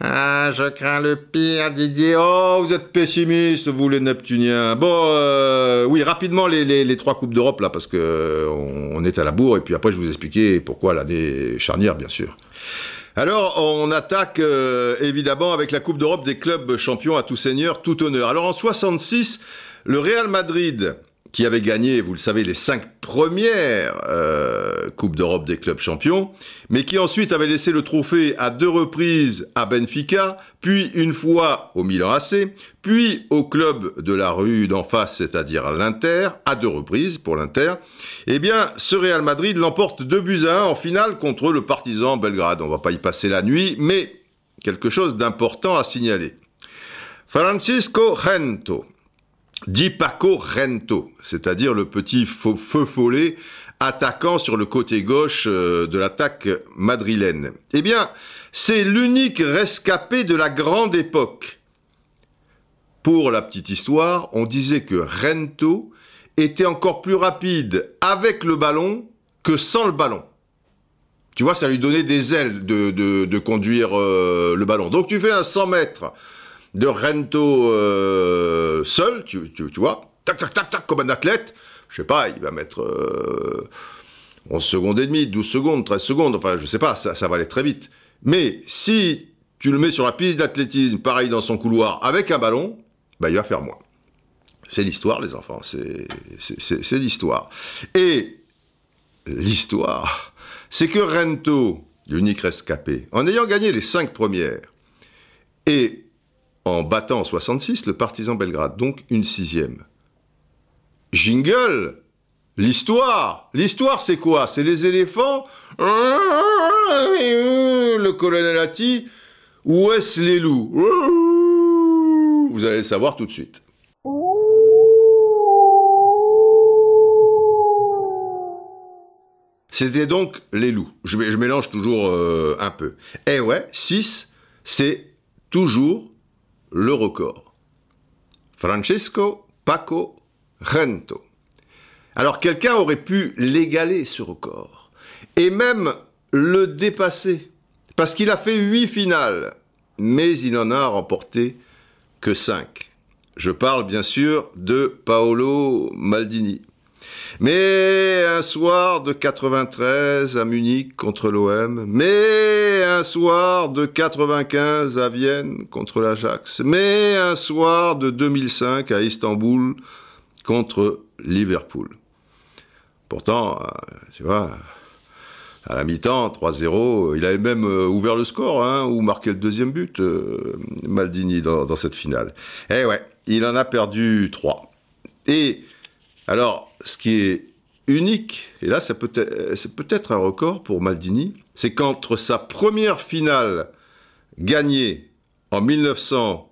Ah, je crains le pire, Didier. Oh, vous êtes pessimiste, vous, les Neptuniens. Bon, euh, oui, rapidement, les, les, les trois Coupes d'Europe, là, parce qu'on on est à la bourre, et puis après, je vais vous expliquer pourquoi l'année charnière, bien sûr. Alors, on attaque euh, évidemment avec la Coupe d'Europe des clubs champions à tout seigneur, tout honneur. Alors, en soixante-six, le Real Madrid, qui avait gagné, vous le savez, les cinq premières euh, Coupes d'Europe des clubs champions, mais qui ensuite avait laissé le trophée à deux reprises à Benfica, puis une fois au Milan A C, puis au club de la rue d'en face, c'est-à-dire à l'Inter, à deux reprises pour l'Inter, eh bien, ce Real Madrid l'emporte deux buts à un en finale contre le Partizan Belgrade. On ne va pas y passer la nuit, mais quelque chose d'important à signaler. Francisco Gento, dit Paco Gento, c'est-à-dire le petit fo- feu follet attaquant sur le côté gauche de l'attaque madrilène. Eh bien, c'est l'unique rescapé de la grande époque. Pour la petite histoire, on disait que Gento était encore plus rapide avec le ballon que sans le ballon. Tu vois, ça lui donnait des ailes de, de, de conduire euh, le ballon. Donc tu fais un cent mètres de Gento euh, seul, tu, tu, tu vois, tac, tac, tac, tac, comme un athlète. Je sais pas, il va mettre euh, onze secondes et demie, douze secondes, treize secondes, enfin, je sais pas, ça, ça va aller très vite. Mais si tu le mets sur la piste d'athlétisme, pareil, dans son couloir, avec un ballon, bah, il va faire moins. C'est l'histoire, les enfants, c'est, c'est, c'est, c'est l'histoire. Et l'histoire, c'est que Gento, l'unique rescapé, en ayant gagné les cinq premières, et en battant en soixante-six le Partizan Belgrade, donc une sixième. Jingle, l'histoire, l'histoire c'est quoi? C'est les éléphants, le colonel Hatti, ou est-ce les loups? Vous allez le savoir tout de suite. C'était donc les loups. Je, je mélange toujours euh, un peu. Eh ouais, six, c'est toujours le record. Francisco Paco Gento. Alors, quelqu'un aurait pu l'égaler, ce record, et même le dépasser, parce qu'il a fait huit finales, mais il n'en a remporté que cinq. Je parle, bien sûr, de Paolo Maldini. Mais un soir de quatre-vingt-treize à Munich contre l'O M. Mais un soir de quatre-vingt-quinze à Vienne contre l'Ajax. Mais un soir de deux mille cinq à Istanbul contre Liverpool. Pourtant, tu vois, à la mi-temps, trois zéro, il avait même ouvert le score, hein, ou marqué le deuxième but, euh, Maldini, dans, dans cette finale. Eh ouais, il en a perdu trois. Et alors, ce qui est unique, et là ça peut être, c'est peut-être un record pour Maldini, c'est qu'entre sa première finale gagnée en mille neuf cent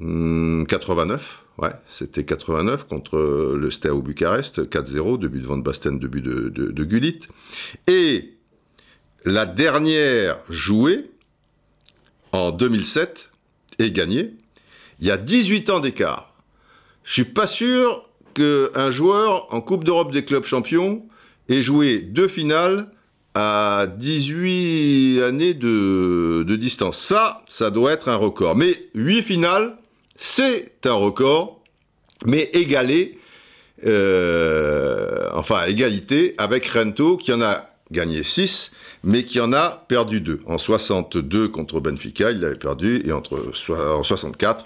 quatre-vingt-neuf, ouais, c'était quatre-vingt-neuf contre le Steaua Bucarest, quatre zéro, deux buts de Van Basten, deux buts de, de, de Gullit, et la dernière jouée en deux mille sept et gagnée, il y a dix-huit ans d'écart. Je suis pas sûr qu'un joueur en Coupe d'Europe des clubs champions ait joué deux finales à dix-huit années de, de distance. Ça, ça doit être un record. Mais huit finales, c'est un record, mais égalé, euh, enfin égalité avec Rento qui en a gagné six, mais qui en a perdu deux. En soixante-deux contre Benfica, il l'avait perdu, et entre, en soixante-quatre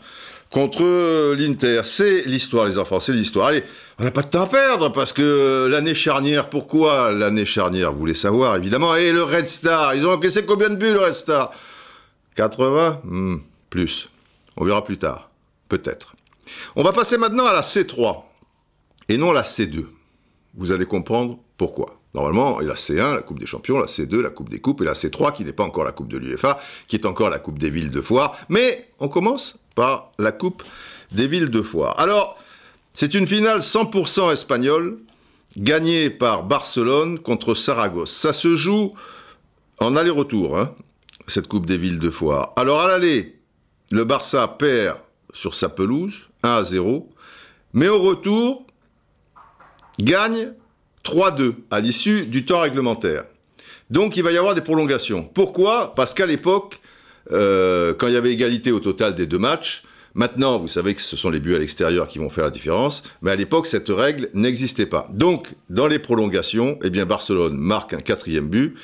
contre l'Inter. C'est l'histoire, les enfants, c'est l'histoire. Allez, on n'a pas de temps à perdre, parce que l'année charnière, pourquoi l'année charnière, vous voulez savoir, évidemment. Et le Red Star, ils ont encaissé combien de buts, le Red Star? quatre-vingts hmm, plus. On verra plus tard, peut-être. On va passer maintenant à la C trois, et non la C deux. Vous allez comprendre pourquoi. Normalement, il y a la C un, la Coupe des Champions, la C deux, la Coupe des Coupes, et la C trois, qui n'est pas encore la Coupe de l'UEFA, qui est encore la Coupe des Villes de Foire. Mais on commence par la Coupe des Villes de Foire. Alors, c'est une finale cent pour cent espagnole, gagnée par Barcelone contre Saragosse. Ça se joue en aller-retour, hein, cette Coupe des Villes de Foire. Alors, à l'aller, le Barça perd sur sa pelouse, un à zéro, mais au retour, gagne trois deux à l'issue du temps réglementaire. Donc il va y avoir des prolongations. Pourquoi ? Parce qu'à l'époque, euh, quand il y avait égalité au total des deux matchs, maintenant vous savez que ce sont les buts à l'extérieur qui vont faire la différence, mais à l'époque cette règle n'existait pas. Donc dans les prolongations, eh bien Barcelone marque un quatrième but,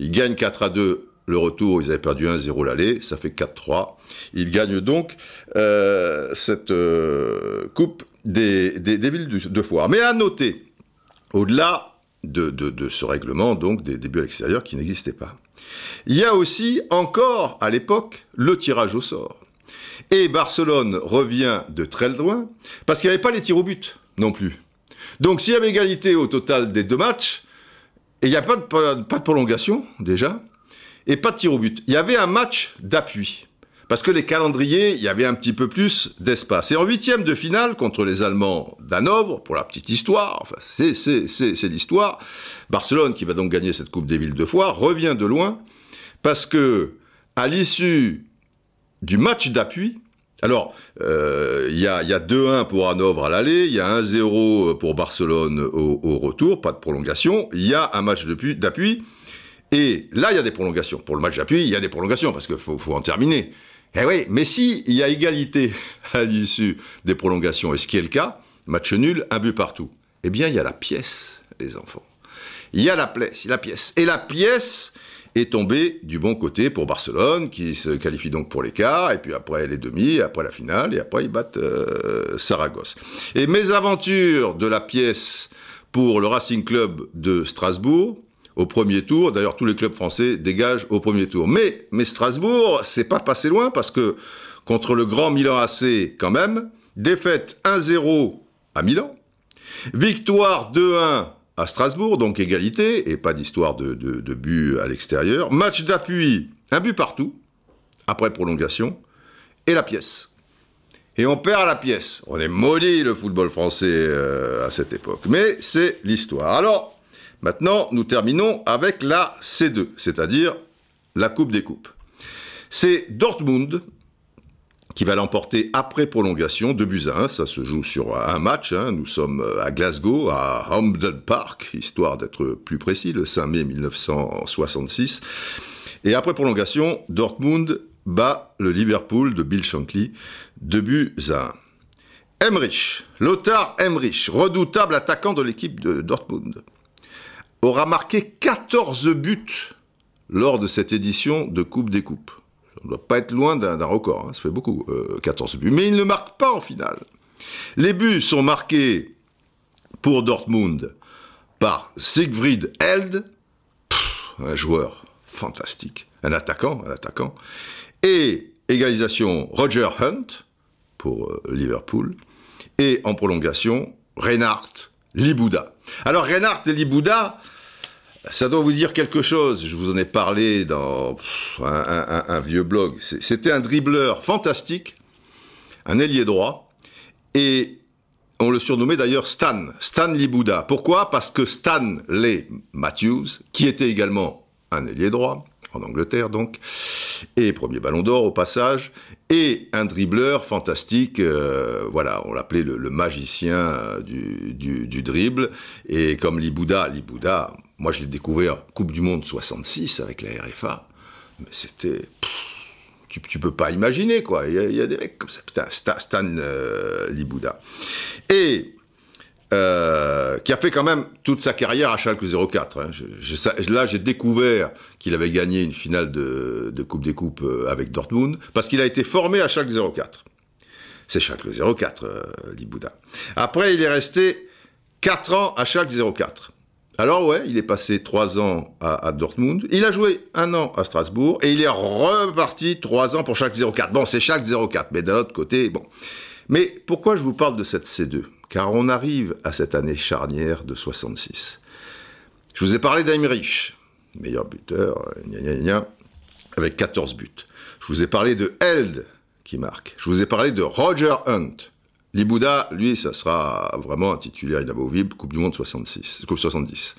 il gagne quatre à deux le retour, ils avaient perdu un zéro l'aller, ça fait quatre trois. Ils gagnent donc euh, cette euh, coupe des, des, des villes de foire. Mais à noter, au-delà de, de, de ce règlement, donc, des, des buts à l'extérieur qui n'existaient pas, il y a aussi, encore à l'époque, le tirage au sort. Et Barcelone revient de très loin, parce qu'il n'y avait pas les tirs au but, non plus. Donc, s'il y avait égalité au total des deux matchs, et il n'y a pas de, pas, pas de prolongation, déjà, et pas de tir au but, il y avait un match d'appui. Parce que les calendriers, il y avait un petit peu plus d'espace. Et en huitième de finale, contre les Allemands d'Hanovre, pour la petite histoire, enfin, c'est, c'est, c'est, c'est l'histoire, Barcelone, qui va donc gagner cette Coupe des Villes de Foire, revient de loin, parce que, à l'issue du match d'appui, alors, il euh, y, y a deux un pour Hanovre à l'aller, il y a un zéro pour Barcelone au, au retour, pas de prolongation, il y a un match d'appui, d'appui, et là, il y a des prolongations. Pour le match d'appui, il y a des prolongations, parce qu'il faut, faut en terminer. Eh oui, mais si il y a égalité à l'issue des prolongations, et ce qui est le cas, match nul, un but partout, eh bien, il y a la pièce, les enfants. Il y a la pièce, la pièce. Et la pièce est tombée du bon côté pour Barcelone, qui se qualifie donc pour les quarts, et puis après les demi, après la finale, et après ils battent euh, Saragosse. Et mésaventure de la pièce pour le Racing Club de Strasbourg, au premier tour, d'ailleurs tous les clubs français dégagent au premier tour. Mais, mais Strasbourg, c'est pas passé loin, parce que contre le grand Milan A C quand même, défaite un zéro à Milan, victoire deux un à Strasbourg, donc égalité, et pas d'histoire de, de, de but à l'extérieur, match d'appui, un but partout, après prolongation, et la pièce. Et on perd à la pièce. On est maudit le football français euh, à cette époque, mais c'est l'histoire. Alors, maintenant, nous terminons avec la C deux, c'est-à-dire la Coupe des Coupes. C'est Dortmund qui va l'emporter après prolongation, deux buts à un, ça se joue sur un match, hein. Nous sommes à Glasgow, à Hampden Park, histoire d'être plus précis, le cinq mai mille neuf cent soixante-six, et après prolongation, Dortmund bat le Liverpool de Bill Shankly, deux buts à un. Emmerich, Lothar Emmerich, redoutable attaquant de l'équipe de Dortmund, aura marqué quatorze buts lors de cette édition de Coupe des Coupes. Ça ne doit pas être loin d'un, d'un record, hein, ça fait beaucoup, euh, quatorze buts. Mais il ne marque pas en finale. Les buts sont marqués pour Dortmund par Siegfried Held, pff, un joueur fantastique, un attaquant, un attaquant, et égalisation Roger Hunt pour euh, Liverpool, et en prolongation, Reinhardt Libouda. Alors Reinhardt et Libouda, ça doit vous dire quelque chose, je vous en ai parlé dans pff, un, un, un vieux blog. C'était un dribbleur fantastique, un ailier droit, et on le surnommait d'ailleurs Stan, Stan Libouda. Pourquoi ? Parce que Stanley Matthews, qui était également un ailier droit, en Angleterre donc, et premier ballon d'or au passage, et un dribbleur fantastique, euh, voilà, on l'appelait le, le magicien du, du, du dribble, et comme Libouda, Libouda, moi je l'ai découvert Coupe du Monde soixante-six avec la R F A, mais c'était... Pff, tu, tu peux pas imaginer, quoi, il y, a, il y a des mecs comme ça, putain, Stan, Stan euh, Libouda. Et... Euh, qui a fait quand même toute sa carrière à Schalke zéro quatre. Hein. Je, je, là, j'ai découvert qu'il avait gagné une finale de, de Coupe des Coupes avec Dortmund, parce qu'il a été formé à Schalke zéro quatre. C'est Schalke zéro quatre, euh, Libouda. Après, il est resté quatre ans à Schalke zéro quatre. Alors ouais, il est passé trois ans à, à Dortmund, il a joué un an à Strasbourg, et il est reparti trois ans pour Schalke zéro quatre. Bon, c'est Schalke zéro quatre, mais d'un autre côté, bon... Mais pourquoi je vous parle de cette C deux ? Car on arrive à cette année charnière de soixante-six. Je vous ai parlé d'Emmerich, meilleur buteur, gna gna gna, avec quatorze buts. Je vous ai parlé de Held, qui marque. Je vous ai parlé de Roger Hunt. Libouda, lui, ça sera vraiment un titulaire inamovible, Coupe du Monde soixante-six, Coupe soixante-dix.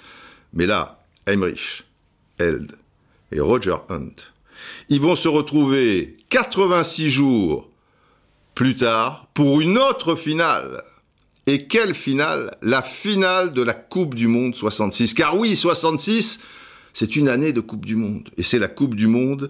Mais là, Emmerich, Held et Roger Hunt, ils vont se retrouver quatre-vingt-six jours plus tard pour une autre finale. Et quelle finale ? La finale de la Coupe du Monde soixante-six. Car oui, soixante-six, c'est une année de Coupe du Monde. Et c'est la Coupe du Monde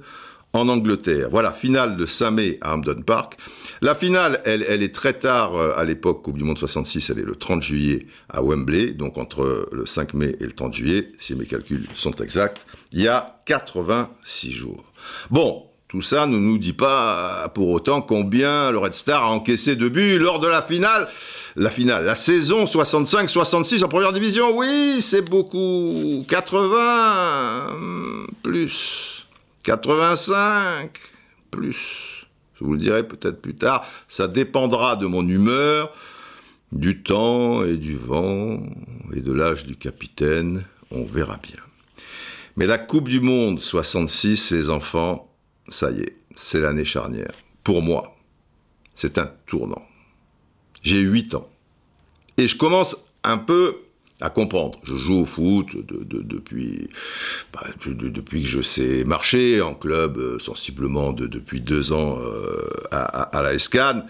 en Angleterre. Voilà, finale de Saint-Mé à Hampden Park. La finale, elle, elle est très tard à l'époque. Coupe du Monde soixante-six, elle est le trente juillet à Wembley. Donc entre le cinq mai et le trente juillet, si mes calculs sont exacts, il y a quatre-vingt-six jours. Bon, tout ça ne nous dit pas pour autant combien le Red Star a encaissé de buts lors de la finale. La finale, la saison soixante-cinq soixante-six en première division, oui, c'est beaucoup. quatre-vingts plus, quatre-vingt-cinq plus. Je vous le dirai peut-être plus tard, ça dépendra de mon humeur, du temps et du vent et de l'âge du capitaine, on verra bien. Mais la Coupe du Monde soixante-six, les enfants, ça y est, c'est l'année charnière. Pour moi, c'est un tournant. J'ai huit ans. Et je commence un peu à comprendre. Je joue au foot de, de, depuis, bah, de, depuis que je sais marcher, en club, euh, sensiblement de, depuis deux ans euh, à, à, à la A S Cannes.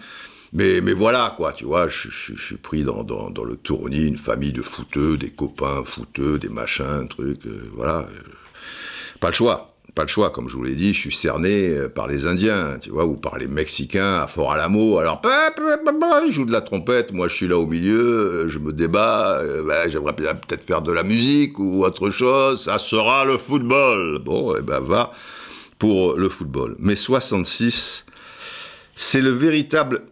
Mais, mais voilà, quoi, tu vois, je, je, je suis pris dans, dans, dans le tournis, une famille de footeux, des copains footeux, des machins, trucs, euh, voilà. Pas le choix. Pas le choix, comme je vous l'ai dit, je suis cerné par les Indiens, tu vois, ou par les Mexicains à Fort Alamo. Alors, ils jouent de la trompette, moi je suis là au milieu, je me débat, ben, j'aimerais bien peut-être faire de la musique ou autre chose, ça sera le football. Bon, eh ben va pour le football. Mais soixante-six, c'est le véritable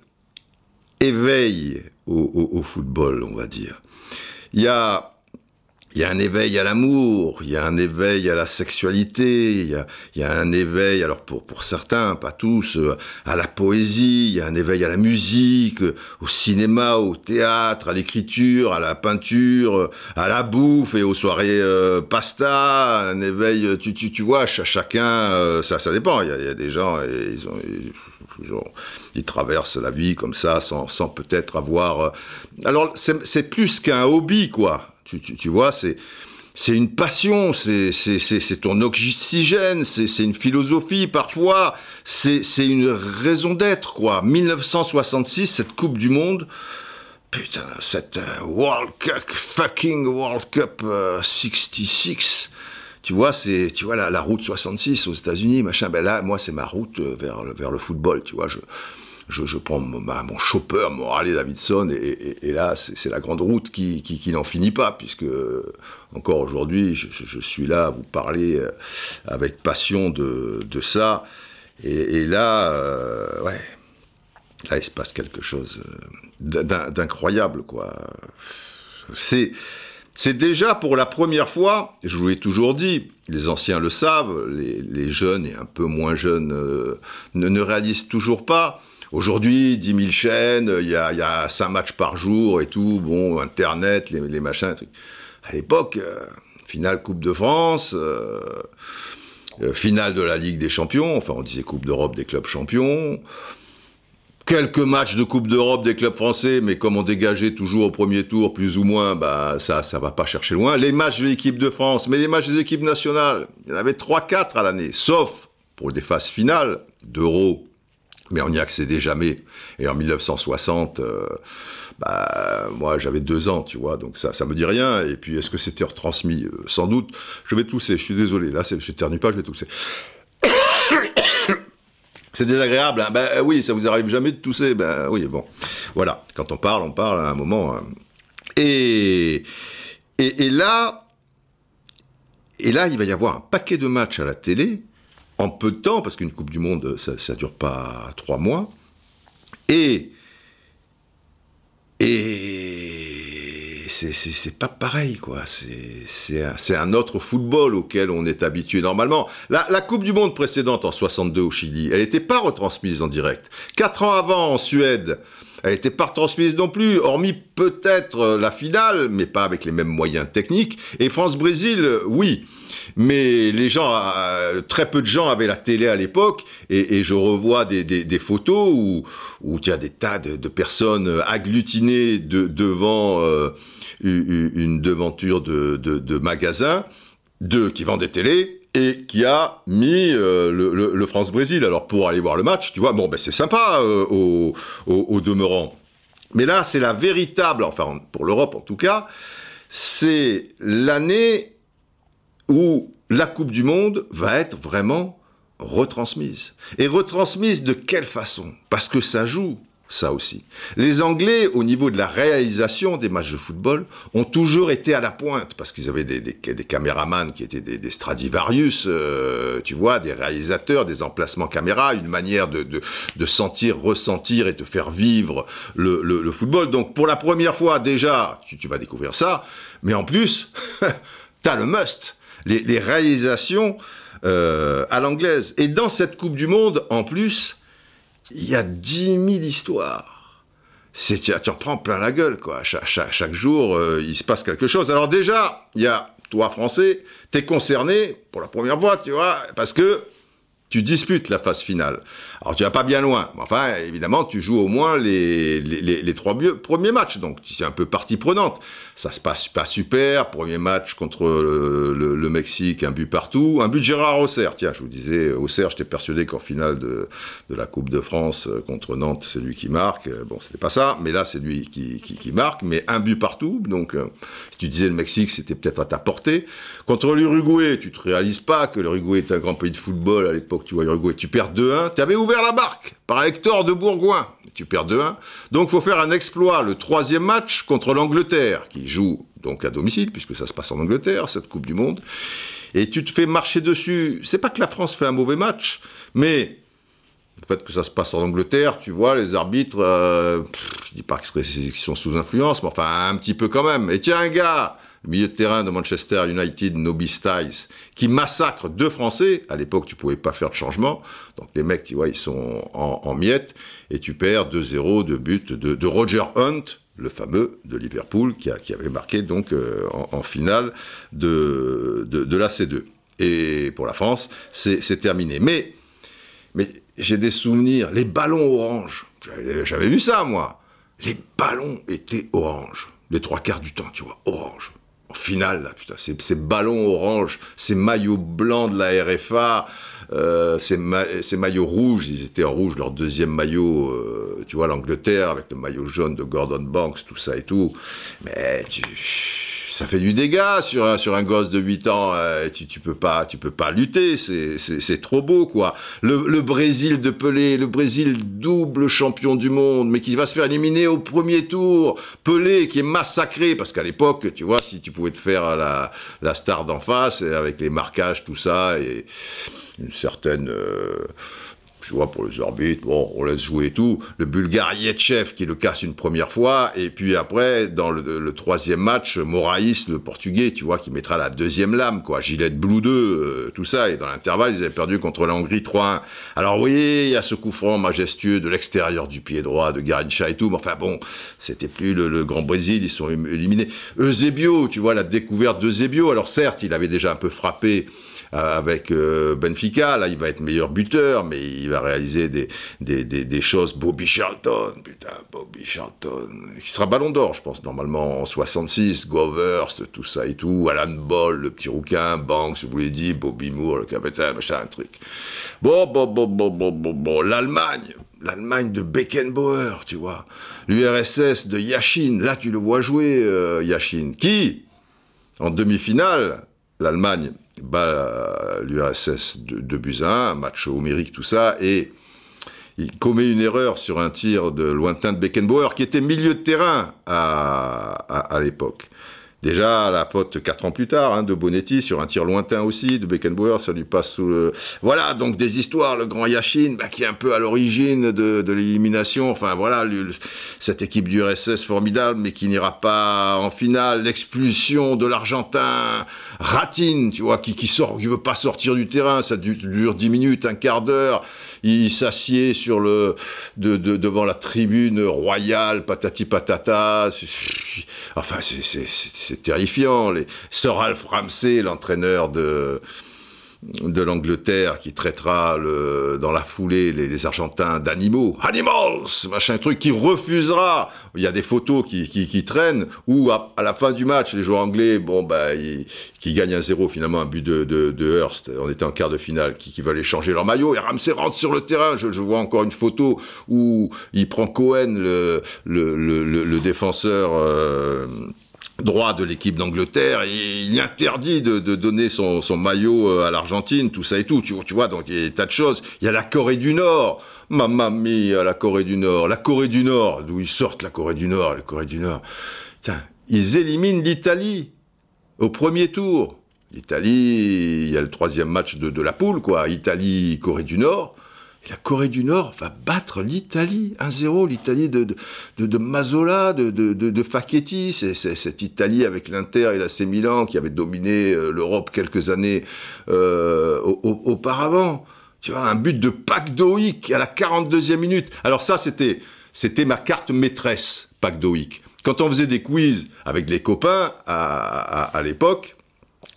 éveil au, au, au football, on va dire. Il y a... Il y a un éveil à l'amour, il y a un éveil à la sexualité, il y a, il y a un éveil, alors pour, pour certains, pas tous, à la poésie, il y a un éveil à la musique, au cinéma, au théâtre, à l'écriture, à la peinture, à la bouffe et aux soirées euh, pasta, un éveil, tu, tu, tu vois, ch- chacun, euh, ça, ça dépend, il y a, il y a des gens, et ils ont... Ils... Genre, ils traversent la vie comme ça, sans, sans peut-être avoir... Euh... Alors, c'est, c'est plus qu'un hobby, quoi. Tu, tu, tu vois, c'est, c'est une passion, c'est, c'est, c'est, c'est ton oxygène, c'est, c'est une philosophie, parfois, c'est, c'est une raison d'être, quoi. dix-neuf cent soixante-six, cette Coupe du Monde, putain, cette World Cup, fucking World Cup euh, soixante-six... Tu vois, c'est, tu vois la, la route soixante-six aux États-Unis, machin. Ben là, moi, c'est ma route vers, vers le football. Tu vois, je, je, je prends mon, ma, mon Chopper, mon Harley Davidson, et, et, et là, c'est, c'est la grande route qui, qui, qui n'en finit pas, puisque encore aujourd'hui, je, je suis là à vous parler avec passion de, de ça, et, et là, euh, ouais, là, il se passe quelque chose d'in, d'incroyable, quoi. C'est... C'est déjà pour la première fois, je vous l'ai toujours dit, les anciens le savent, les, les jeunes et un peu moins jeunes euh, ne, ne réalisent toujours pas. Aujourd'hui, dix mille chaînes, il y a, y a cinq matchs par jour et tout, bon, Internet, les, les machins, trucs. À l'époque, euh, finale Coupe de France, euh, euh, finale de la Ligue des Champions, enfin on disait Coupe d'Europe des clubs champions... Quelques matchs de Coupe d'Europe des clubs français, mais comme on dégageait toujours au premier tour, plus ou moins, bah, ça, ça va pas chercher loin. Les matchs de l'équipe de France, mais les matchs des équipes nationales, il y en avait trois quatre à l'année, sauf pour des phases finales d'Euro, mais on n'y accédait jamais. Et en mille neuf cent soixante, euh, bah, moi, j'avais deux ans, tu vois, donc ça, ça me dit rien. Et puis, est-ce que c'était retransmis ? euh, Sans doute. Je vais tousser, je suis désolé, là, c'est, j'éternue pas, je vais tousser. C'est désagréable, hein. Ben oui, ça vous arrive jamais de tousser, ben oui, bon, voilà, quand on parle, on parle à un moment, hein. et, et, et là, et là, il va y avoir un paquet de matchs à la télé, en peu de temps, parce qu'une Coupe du Monde, ça ne dure pas trois mois, et, et c'est, c'est, c'est pas pareil, quoi, c'est, c'est, un, c'est un autre football auquel on est habitué normalement. La, la Coupe du Monde précédente en soixante-deux au Chili, elle n'était pas retransmise en direct. Quatre ans avant, en Suède, elle n'était pas retransmise non plus, hormis peut-être la finale, mais pas avec les mêmes moyens techniques. Et France-Brésil, oui, mais les gens, euh, très peu de gens avaient la télé à l'époque, et, et je revois des, des, des photos où, où il y a des tas de, de personnes agglutinées de, devant euh, une devanture de, de, de magasins, de, qui vendent des télés, et qui a mis euh, le, le, le France-Brésil. Alors, pour aller voir le match, tu vois, bon, ben c'est sympa euh, au, au, au demeurant. Mais là, c'est la véritable, enfin, pour l'Europe en tout cas, c'est l'année où la Coupe du Monde va être vraiment retransmise. Et retransmise de quelle façon ? Parce que ça joue, ça aussi. Les Anglais, au niveau de la réalisation des matchs de football, ont toujours été à la pointe, parce qu'ils avaient des, des, des caméramans qui étaient des, des Stradivarius, euh, tu vois, des réalisateurs, des emplacements caméra, une manière de, de, de sentir, ressentir et de faire vivre le, le, le football. Donc, pour la première fois, déjà, tu, tu vas découvrir ça, mais en plus, t'as le must, les, les réalisations euh, à l'anglaise. Et dans cette Coupe du Monde, en plus... Il y a dix mille histoires. C'est, tu en prends plein la gueule, quoi. Cha- cha- chaque jour, euh, il se passe quelque chose. Alors déjà, il y a, toi, Français, t'es concerné pour la première fois, tu vois, parce que tu disputes la phase finale. Alors, tu vas pas bien loin. Enfin, évidemment, tu joues au moins les, les, les, les trois mieux, premiers matchs, donc tu es un peu partie prenante. Ça se passe pas super. Premier match contre le, le, le Mexique, un but partout. Un but de Gérard Rosset. Tiens, je vous disais, Auxerre, j'étais persuadé qu'en finale de, de la Coupe de France contre Nantes, c'est lui qui marque. Bon, c'était pas ça, mais là, c'est lui qui, qui, qui marque. Mais un but partout. Donc, euh, si tu disais le Mexique, c'était peut-être à ta portée. Contre l'Uruguay, tu te réalises pas que l'Uruguay est un grand pays de football à l'époque. Tu vois, Uruguay, tu perds deux un, tu avais ouvert la barque par Hector de Bourgoin, tu perds deux un, donc il faut faire un exploit, le troisième match contre l'Angleterre, qui joue donc à domicile, puisque ça se passe en Angleterre, cette Coupe du Monde, et tu te fais marcher dessus. C'est pas que la France fait un mauvais match, mais le fait que ça se passe en Angleterre, tu vois, les arbitres, euh, pff, je dis pas qu'ils sont sous influence, mais enfin, un petit peu quand même, et tiens un gars... Le milieu de terrain de Manchester United, Nobby Stiles, qui massacre deux Français. À l'époque, tu pouvais pas faire de changement. Donc, les mecs, tu vois, ils sont en, en miettes. Et tu perds deux zéro de but de, de Roger Hunt, le fameux de Liverpool, qui, a, qui avait marqué donc euh, en, en finale de, de, de la C deux. Et pour la France, c'est, c'est terminé. Mais, mais j'ai des souvenirs. Les ballons orange. J'avais, j'avais vu ça, moi. Les ballons étaient orange. Les trois quarts du temps, tu vois, orange. En finale, là, putain, ces, ces ballons orange, ces maillots blancs de la R F A, euh, ces, ma- ces maillots rouges, ils étaient en rouge, leur deuxième maillot, euh, tu vois, l'Angleterre, avec le maillot jaune de Gordon Banks, tout ça et tout. Mais tu... ça fait du dégât sur un, sur un gosse de huit ans, euh, tu, tu peux pas, tu peux pas lutter, c'est, c'est, c'est trop beau, quoi. Le, le Brésil de Pelé, le Brésil double champion du monde, mais qui va se faire éliminer au premier tour. Pelé qui est massacré, parce qu'à l'époque, tu vois, si tu pouvais te faire la, la star d'en face, avec les marquages, tout ça, et une certaine... Euh, tu vois, pour les arbitres, bon, on laisse jouer et tout. Le Bulgare Yetchev qui le casse une première fois, et puis après, dans le, le troisième match, Moraes, le Portugais, tu vois, qui mettra la deuxième lame, quoi. Gillette Blue deux, euh, tout ça, et dans l'intervalle, ils avaient perdu contre la Hongrie trois un. Alors, vous voyez, il y a ce coup franc majestueux de l'extérieur du pied droit de Garrincha et tout, mais enfin bon, c'était plus le, le Grand Brésil, ils sont éliminés. Eusebio, tu vois, la découverte d'Eusebio, alors certes, il avait déjà un peu frappé avec euh, Benfica, là, il va être meilleur buteur, mais il va réaliser des, des, des, des choses. Bobby Charlton, putain, Bobby Charlton, qui sera ballon d'or, je pense, normalement en soixante-six, Govers, tout ça et tout, Alan Ball, le petit rouquin, Banks, je vous l'ai dit, Bobby Moore, le capitaine, machin, un truc. Bon, bon, bon, bon, bon, bon, bon, l'Allemagne, l'Allemagne de Beckenbauer, tu vois, l'U R S S de Yashin, là tu le vois jouer, euh, Yashin, qui, en demi-finale, l'Allemagne bat l'U R S S de, de Buzyn, un match homérique, tout ça, et il commet une erreur sur un tir de lointain de Beckenbauer, qui était milieu de terrain à, à, à l'époque. Déjà, la faute quatre ans plus tard, hein, de Bonetti, sur un tir lointain aussi, de Beckenbauer, ça lui passe sous le... Voilà, donc des histoires, le grand Yashin, bah, qui est un peu à l'origine de, de l'élimination, enfin voilà, le, cette équipe du R S S formidable, mais qui n'ira pas en finale, l'expulsion de l'Argentin, Ratine, tu vois, qui, qui sort, qui veut pas sortir du terrain, ça dure dix minutes, un quart d'heure, il s'assied sur le, de, de, devant la tribune royale, patati patata, enfin, c'est, c'est, c'est c'est terrifiant. Les... Sir Ralph Ramsey, l'entraîneur de, de l'Angleterre, qui traitera le... dans la foulée les... les Argentins d'animaux. Animals, machin truc, qui refusera. Il y a des photos qui, qui... qui traînent, où à... à la fin du match, les joueurs anglais, bon, bah, ils... qui gagnent un zéro, finalement, un but de, de... de Hurst. On était en quart de finale, qui, qui veulent échanger leur maillot. Et Ramsey rentre sur le terrain. Je, je vois encore une photo où il prend Cohen, le, le... le... le... le défenseur... Euh... droit de l'équipe d'Angleterre, et il interdit de, de donner son, son maillot à l'Argentine, tout ça et tout, tu, tu vois, donc il y a des tas de choses. Il y a la Corée du Nord, mamma mia, la Corée du Nord, la Corée du Nord, d'où ils sortent la Corée du Nord, la Corée du Nord. Tiens, ils éliminent l'Italie au premier tour. L'Italie, il y a le troisième match de, de la poule, quoi, Italie, Corée du Nord. La Corée du Nord va battre l'Italie, un zéro, l'Italie de, de, de, de Mazzola, de, de, de, de Facchetti, c'est, c'est cette Italie avec l'Inter et l'A C Milan qui avait dominé l'Europe quelques années euh, auparavant. Tu vois, un but de Pakdoïk à la quarante-deuxième minute. Alors ça, c'était, c'était ma carte maîtresse, Pakdoïk. Quand on faisait des quiz avec les copains à, à, à l'époque...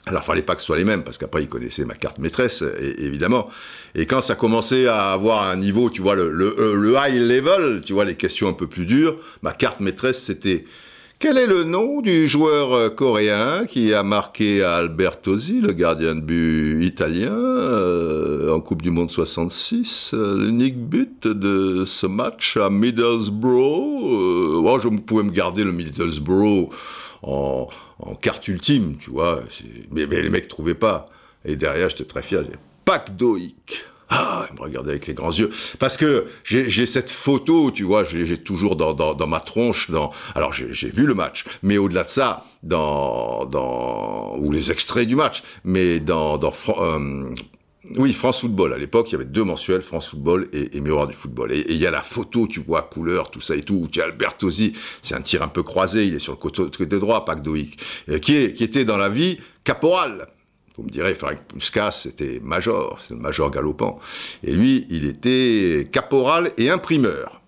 Alors, il fallait pas que ce soit les mêmes, parce qu'après, ils connaissaient ma carte maîtresse, et, évidemment. Et quand ça commençait à avoir un niveau, tu vois, le, le, le high level, tu vois, les questions un peu plus dures, ma carte maîtresse, c'était « Quel est le nom du joueur coréen qui a marqué à Albertosi, le gardien de but italien, euh, en Coupe du Monde soixante-six, euh, l'unique but de ce match à Middlesbrough euh, ?» Oh, je pouvais me garder le Middlesbrough en... en carte ultime, tu vois, mais, mais les mecs trouvaient pas. Et derrière, j'étais très fier, j'ai Pakdoïk. Ah, ils me regardaient avec les grands yeux. Parce que j'ai, j'ai cette photo, tu vois, j'ai, j'ai toujours dans, dans, dans ma tronche, dans, alors j'ai, j'ai vu le match, mais au-delà de ça, dans, dans, ou les extraits du match, mais dans, dans, euh, oui, France Football. À l'époque, il y avait deux mensuels, France Football et, et Miroir du Football. Et il y a la photo, tu vois, couleur, tout ça et tout, où tu as Albertosi, c'est un tir un peu croisé, il est sur le côté droit, Pakdoïk, qui, est, qui était dans la vie caporal. Vous me direz, Frank Puskas, c'était major, c'est le major galopant. Et lui, il était caporal et imprimeur.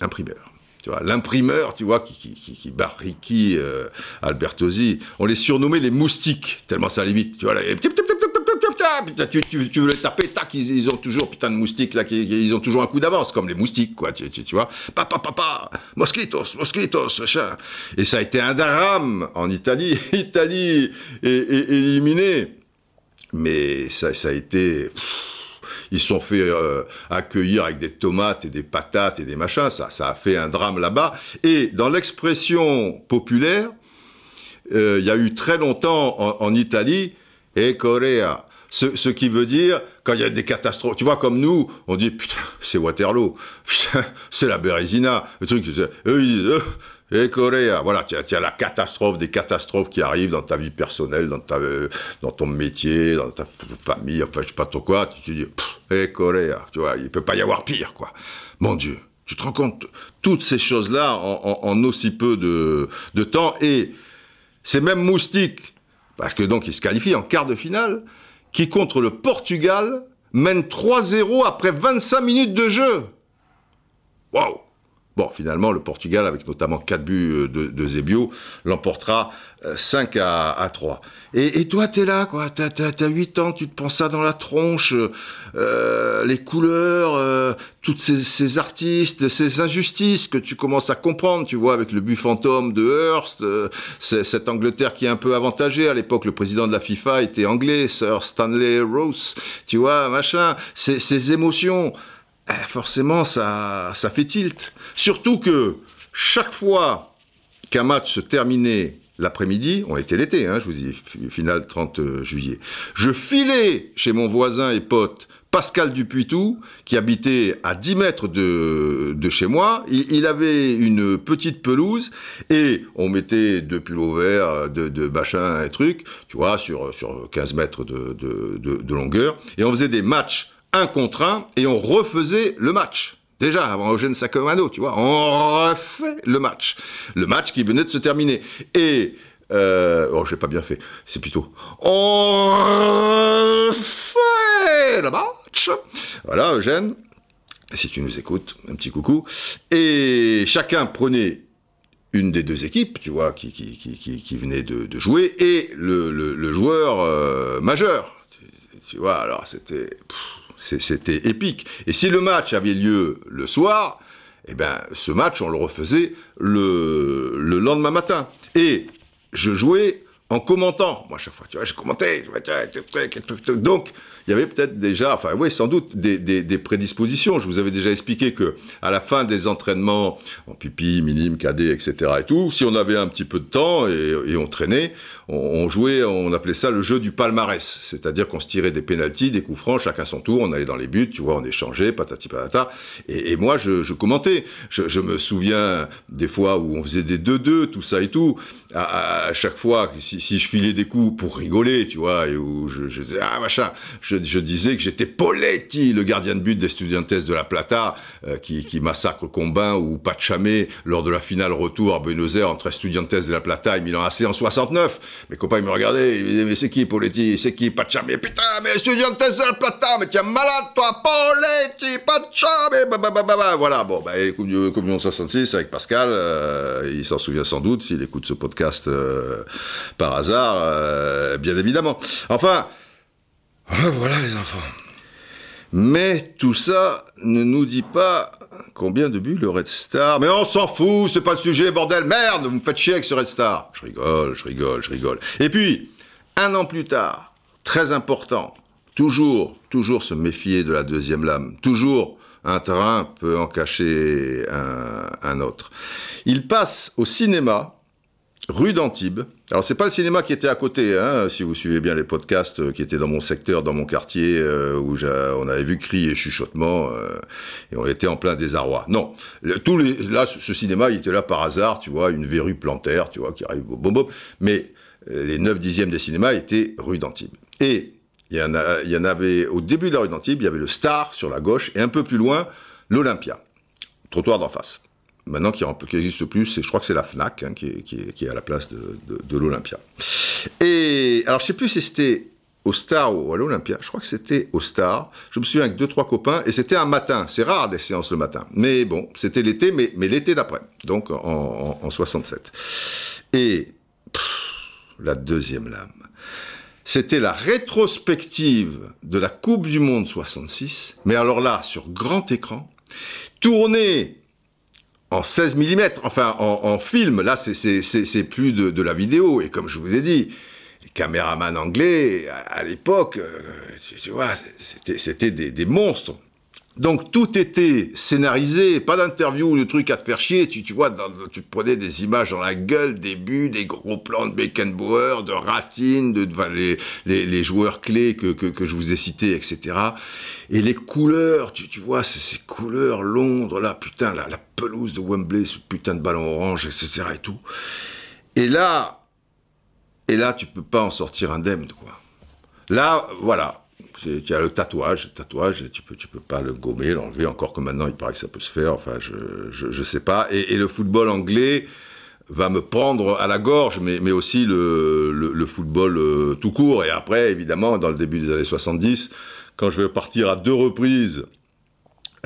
Imprimeur. Tu vois, l'imprimeur, tu vois, qui, qui, qui, qui barriquait euh, Albertosi. On les surnommait les moustiques, tellement ça allait vite. Tu vois, là, les... Putain, tu, tu, tu veux les taper, tac, ils, ils ont toujours, putain de moustiques, là, qui, qui, ils ont toujours un coup d'avance, comme les moustiques, quoi, tu, tu, tu vois. Papa, papa, mosquitos, mosquitos, machin. Et ça a été un drame en Italie. Italie est, est, est éliminée. Mais ça, ça a été... Pff, ils se sont fait euh, accueillir avec des tomates et des patates et des machins. Ça, ça a fait un drame là-bas. Et dans l'expression populaire, euh, il y a eu très longtemps en, en Italie « et Coréa ». Ce, ce qui veut dire, quand il y a des catastrophes, tu vois, comme nous, on dit, putain, c'est Waterloo, putain, c'est la Bérésina, le truc, eux, ils disent, et Coréa, voilà, tu as la catastrophe, des catastrophes qui arrivent dans ta vie personnelle, dans ta, euh, dans ton métier, dans ta famille, enfin, je sais pas trop quoi, tu te dis, et Coréa, tu vois, il peut pas y avoir pire, quoi. Mon Dieu, tu te rends compte, toutes ces choses-là, en, en, en aussi peu de, de temps, et ces mêmes moustiques, parce que donc, ils se qualifient en quart de finale, qui, contre le Portugal, mène trois zéro après vingt-cinq minutes de jeu. Waouh! Bon, finalement, le Portugal, avec notamment quatre buts de, de Zébio, l'emportera cinq à trois. Et, et toi, t'es là, quoi. T'as, t'as, t'as huit ans, tu te prends ça dans la tronche. Euh, les couleurs, euh, toutes ces, ces artistes, ces injustices que tu commences à comprendre, tu vois, avec le but fantôme de Hearst, euh, c'est, cette Angleterre qui est un peu avantagée. À l'époque, le président de la FIFA était anglais, Sir Stanley Rose, tu vois, machin. Ces, ces émotions... forcément, ça, ça fait tilt. Surtout que chaque fois qu'un match se terminait l'après-midi, on était l'été, hein, je vous dis, finale trente juillet, je filais chez mon voisin et pote Pascal Dupuitou, qui habitait à dix mètres de, de chez moi. Il, il avait une petite pelouse et on mettait deux pullovers, deux, deux machins et trucs, tu vois, sur, sur quinze mètres de, de, de, de longueur. Et on faisait des matchs un contre un, et on refaisait le match. Déjà, avant Eugène Sacomano, tu vois, on refait le match. Le match qui venait de se terminer. Et, euh, oh, j'ai pas bien fait, c'est plutôt, on refait le match. Voilà, Eugène, si tu nous écoutes, un petit coucou. Et chacun prenait une des deux équipes, tu vois, qui, qui, qui, qui, qui venait de, de jouer, et le, le, le joueur euh, majeur. Tu, tu vois, alors c'était... Pff, c'était épique. Et si le match avait lieu le soir, eh ben, ce match, on le refaisait le, le lendemain matin. Et je jouais en commentant. Moi, à chaque fois, tu vois, je commentais. Donc, il y avait peut-être déjà, enfin, oui, sans doute, des, des, des prédispositions. Je vous avais déjà expliqué que à la fin des entraînements, en pipi, minime, cadet, et cetera, et tout, si on avait un petit peu de temps et, et on traînait, on, on jouait, on appelait ça le jeu du palmarès. C'est-à-dire qu'on se tirait des pénaltys, des coups francs, chacun son tour, on allait dans les buts, tu vois, on échangeait, patati patata. Et, et moi, je, je commentais. Je, je me souviens des fois où on faisait des deux deux, tout ça et tout. À, à chaque fois, si, si je filais des coups pour rigoler, tu vois, et où je, je disais, ah, machin, je, je disais que j'étais Poletti, le gardien de but des Estudiantes de la Plata, euh, qui, qui massacre Combin ou Pachamé lors de la finale retour à Buenos Aires entre Estudiantes de la Plata et Milan A C en soixante-neuf. Mes copains, ils me regardaient, ils me disaient, mais c'est qui Poletti? C'est qui Pachamé? Putain, mais Estudiantes de la Plata, mais tiens, malade, toi, Poletti, Pachamé, babababa. Voilà, bon, bah, Coupe du Monde soixante-six avec Pascal, euh, il s'en souvient sans doute s'il écoute ce podcast euh, par hasard, euh, bien évidemment. Enfin, voilà les enfants. Mais tout ça ne nous dit pas combien de buts le Red Star... Mais on s'en fout, c'est pas le sujet, bordel, merde, vous me faites chier avec ce Red Star. Je rigole, je rigole, je rigole. Et puis, un an plus tard, très important, toujours, toujours se méfier de la deuxième lame, toujours un terrain peut en cacher un, un autre. Il passe au cinéma... rue d'Antibes. Alors, c'est pas le cinéma qui était à côté, hein, si vous suivez bien les podcasts euh, qui étaient dans mon secteur, dans mon quartier, euh, où j'a... on avait vu cris et chuchotements, euh, et on était en plein désarroi. Non. Le, tous les... Là, ce, ce cinéma, il était là par hasard, tu vois, une verrue plantaire, tu vois, qui arrive au boum boum. Mais euh, les neuf dixièmes des cinémas étaient rue d'Antibes. Et il y en a, il y en avait, au début de la rue d'Antibes, il y avait le Star sur la gauche, et un peu plus loin, l'Olympia. Trottoir d'en face. Maintenant, qui n'existe plus, c'est, je crois que c'est la FNAC, hein, qui, est, qui, est, qui est à la place de, de, de l'Olympia. Et alors, je ne sais plus si c'était au Star ou à l'Olympia, je crois que c'était au Star. Je me souviens avec deux, trois copains, et c'était un matin. C'est rare des séances le matin. Mais bon, c'était l'été, mais, mais l'été d'après, donc en, en, en soixante-sept. Et pff, la deuxième lame, c'était la rétrospective de la Coupe du Monde soixante-six, mais alors là, sur grand écran, tournée... en seize millimètres, enfin en, en film, là c'est, c'est, c'est, c'est plus de, de la vidéo, et comme je vous ai dit, les caméramans anglais, à, à l'époque, euh, tu, tu vois, c'était, c'était des, des monstres. Donc tout était scénarisé, pas d'interview, de trucs à te faire chier, tu, tu vois, dans, tu prenais des images dans la gueule, des buts, des gros plans de Beckenbauer, de Ratine, de, de enfin, les, les, les joueurs clés que, que, que je vous ai cités, et cetera. Et les couleurs, tu, tu vois, ces couleurs, Londres, là, putain, la, la pelouse de Wembley, ce putain de ballon orange, et cetera et tout. Et là, et là, tu peux pas en sortir indemne, quoi. Là, voilà. C'est, tu as le tatouage, le tatouage, et tu peux, tu peux pas le gommer, l'enlever, encore que maintenant il paraît que ça peut se faire, enfin je, je, je sais pas. Et, et le football anglais va me prendre à la gorge, mais, mais aussi le, le, le football euh, tout court. Et après, évidemment, dans le début des années soixante-dix, quand je vais partir à deux reprises,